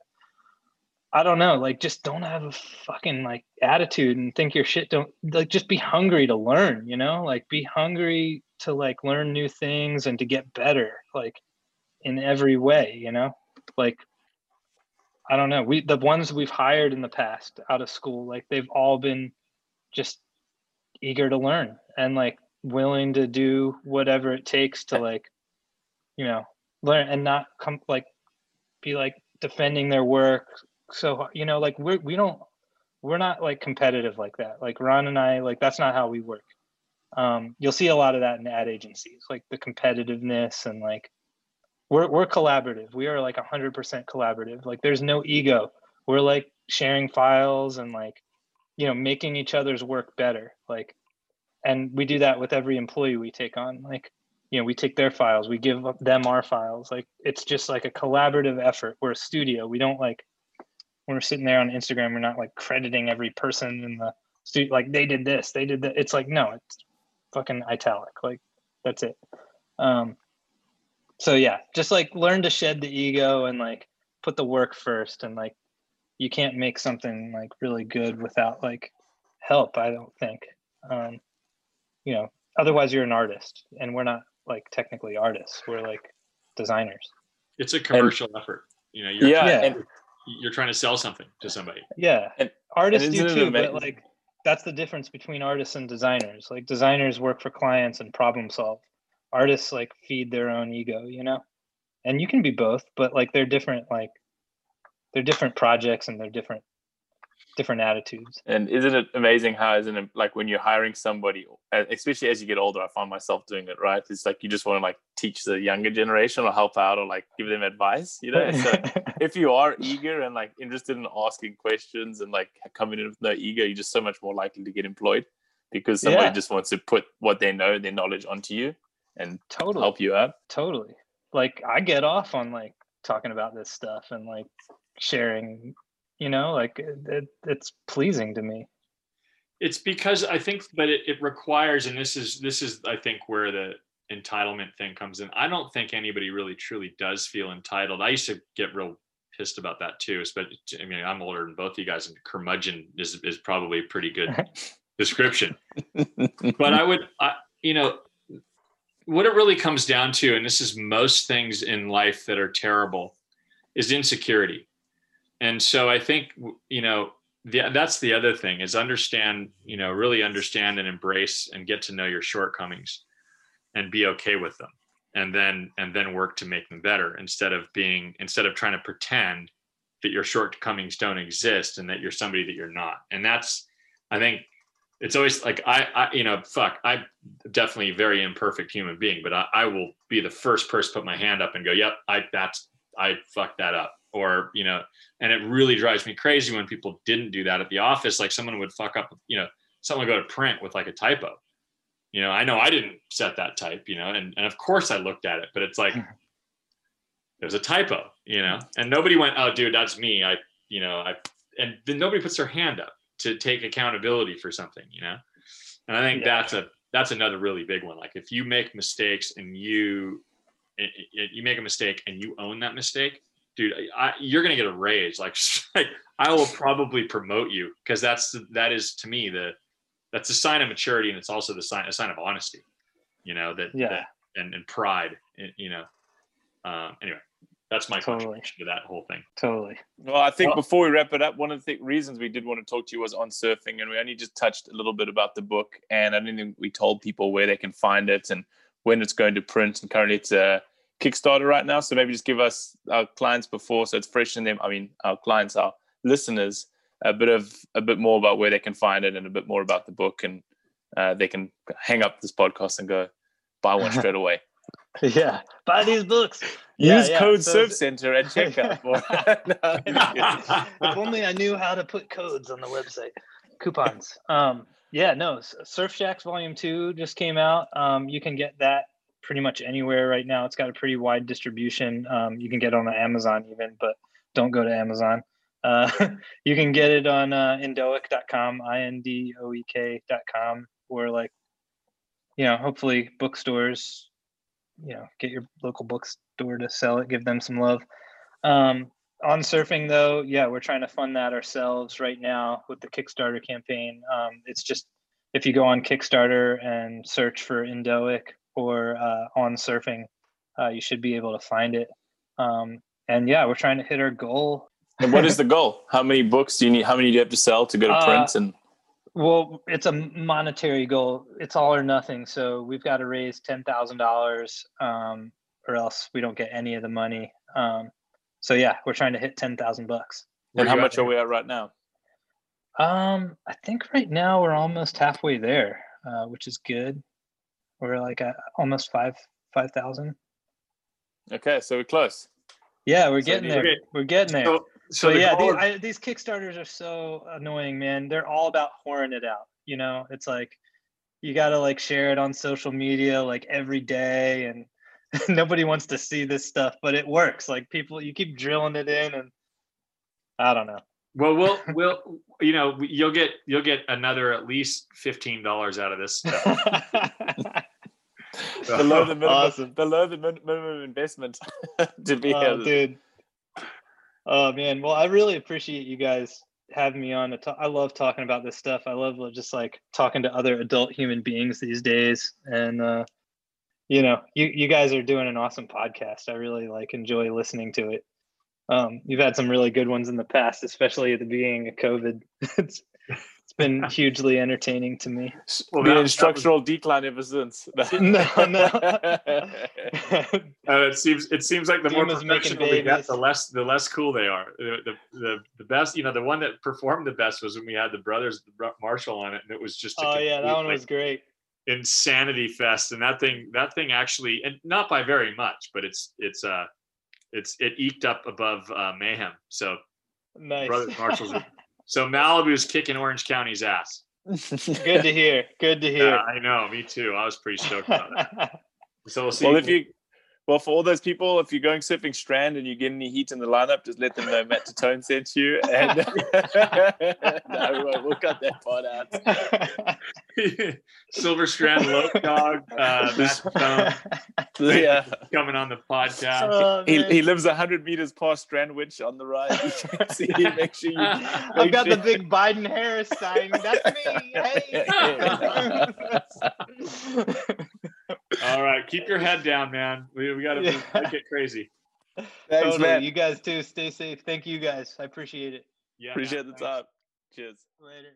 I don't know, like, just don't have a fucking like attitude and think your shit don't, like, just be hungry to learn, you know, like be hungry to like learn new things and to get better, like in every way, you know, like, I don't know. We, the ones we've hired in the past out of school, like they've all been just eager to learn and like willing to do whatever it takes to like, you know, learn and not come like be like defending their work. So, you know, like we're, we don't, we're not like competitive like that. Like Ron and I, like, that's not how we work. Um, you'll see a lot of that in ad agencies, like the competitiveness and like, we're, we're collaborative. We are like a hundred percent collaborative. Like there's no ego. We're like sharing files and like, you know, making each other's work better. Like, and we do that with every employee we take on. Like, you know, we take their files, we give them our files. Like, it's just like a collaborative effort. We're a studio. We don't like, when we're sitting there on Instagram, we're not like crediting every person in the studio. Like they did this, they did that. It's like, no, it's fucking Italic. Like that's it. Um, So yeah, just like learn to shed the ego and like put the work first, and like you can't make something like really good without like help, I don't think. Um, you know, otherwise you're an artist, and we're not like technically artists, we're like designers. It's a commercial and, effort. You know, you're yeah, trying, and, you're trying to sell something to somebody. Yeah. And artists and do too, but like that's the difference between artists and designers. Like designers work for clients and problem solve. Artists like feed their own ego, you know, and you can be both, but like they're different, like they're different projects and they're different, different attitudes. And isn't it amazing how, isn't it like when you're hiring somebody, especially as you get older, I find myself doing it, right? It's like, you just want to like teach the younger generation or help out or like give them advice, you know? So if you are eager and like interested in asking questions and like coming in with no ego, you're just so much more likely to get employed because somebody yeah. just wants to put what they know, their knowledge onto you. And totally help you out. Totally. Like I get off on like talking about this stuff and like sharing, you know, like it, it, it's pleasing to me. It's because I think, but it, it requires, and this is, this is, I think where the entitlement thing comes in. I don't think anybody really truly does feel entitled. I used to get real pissed about that too. But I mean, I'm older than both of you guys, and curmudgeon is, is probably a pretty good description, but I would, I, you know, what it really comes down to, and this is most things in life that are terrible, is insecurity. And so I think, you know, the, that's the other thing is understand, you know, really understand and embrace and get to know your shortcomings and be okay with them. And then, and then work to make them better instead of being, instead of trying to pretend that your shortcomings don't exist and that you're somebody that you're not. And that's, I think, it's always like, I, I, you know, fuck, I'm definitely a very imperfect human being, but I, I will be the first person to put my hand up and go, yep, I, that's, I fucked that up. Or, you know, and it really drives me crazy when people didn't do that at the office. Like someone would fuck up, you know, someone would go to print with like a typo, you know, I know I didn't set that type, you know, and, and of course I looked at it, but it's like, there's a typo, you know, and nobody went, oh dude, that's me. I, you know, I, and then nobody puts their hand up to take accountability for something, you know? And I think yeah. that's a, that's another really big one. Like if you make mistakes and you, it, it, you make a mistake and you own that mistake, dude, I, you're going to get a raise. Like, like I will probably promote you. Cause that's, that is to me, the, that's a sign of maturity. And it's also the sign, a sign of honesty, you know, that, yeah. that and, and pride, you know, um, anyway. That's my totally. contribution to that whole thing. Totally. Well, I think well, before we wrap it up, one of the th- reasons we did want to talk to you was on surfing, and we only just touched a little bit about the book, and I don't think we told people where they can find it and when it's going to print, and currently it's a Kickstarter right now. So maybe just give us our clients before, so it's fresh in them. I mean, our clients, our listeners, a bit of a bit more about where they can find it and a bit more about the book, and uh, they can hang up this podcast and go buy one straight away. Yeah, buy these books. Yeah, Use yeah. code so, Surf Center at checkout. If only I knew how to put codes on the website, coupons. Um, yeah, no, Surf Shacks Volume Two just came out. Um, you can get that pretty much anywhere right now. It's got a pretty wide distribution. Um, you can get it on Amazon even, but don't go to Amazon. Uh, you can get it on uh, indoek dot com, I N D O E K dot com, or like, you know, hopefully bookstores, you know, get your local bookstore to sell it, give them some love. Um, on surfing though, yeah, we're trying to fund that ourselves right now with the Kickstarter campaign. Um, it's just, if you go on Kickstarter and search for Indoek or uh, on surfing, uh, you should be able to find it. Um, and yeah, we're trying to hit our goal. And what is the goal? How many books do you need? How many do you have to sell to go to print? Uh, and well, it's a monetary goal. It's all or nothing. So we've got to raise ten thousand dollars um, or else we don't get any of the money. Um, so yeah, we're trying to hit ten thousand bucks. And how much are we at right now? Um, I think right now we're almost halfway there, uh, which is good. We're like at almost five, five thousand. Okay. So we're close. Yeah. We're getting there. We're getting there. So, so, so yeah, these, I, these Kickstarters are so annoying, man. They're all about whoring it out. You know, it's like, you got to like share it on social media, like every day, and nobody wants to see this stuff, but it works. Like people, you keep drilling it in, and I don't know. Well, we'll, we'll, you know, you'll get, you'll get another at least fifteen dollars out of this stuff. below the minimum, awesome. below the minimum investment to be oh, here. Dude. Oh man. Well, I really appreciate you guys having me on. I love talking about this stuff. I love just like talking to other adult human beings these days. And, uh, you know, you, you guys are doing an awesome podcast. I really like enjoy listening to it. Um, you've had some really good ones in the past, especially at the beginning of COVID. It's, it's been hugely entertaining to me. Well, been in structural decline ever since. no, no. uh, it seems it seems like the Doom more professional they get, the less the less cool they are. The, the the the best, you know, the one that performed the best was when we had the brothers Marshall on it, and it was just a oh complete, yeah, that one like, was great. Insanity fest, and that thing that thing actually, and not by very much, but it's it's uh. It's it eked up above uh, mayhem. So, nice. Brother Marshall's. So Malibu's kicking Orange County's ass. Good to hear. Good to hear. Yeah, I know. Me too. I was pretty stoked about that. So we'll see. Well, if you, well, for all those people, if you're going surfing Strand and you get any heat in the lineup, just let them know Matt Titone sent you. And no, we we'll cut that part out. Silver Strand Lope Dog, uh, Matt Titone, yeah. coming on the podcast. Oh, he, he lives one hundred meters past Strandwich on the right. See, make sure you, make I've got sure. the big Biden Harris sign. That's me. Hey. All right, keep your head down, man. We, we got to yeah. make it crazy. Thanks, totally. Man. You guys too. Stay safe. Thank you, guys. I appreciate it. Yeah, appreciate the time. Cheers. Later.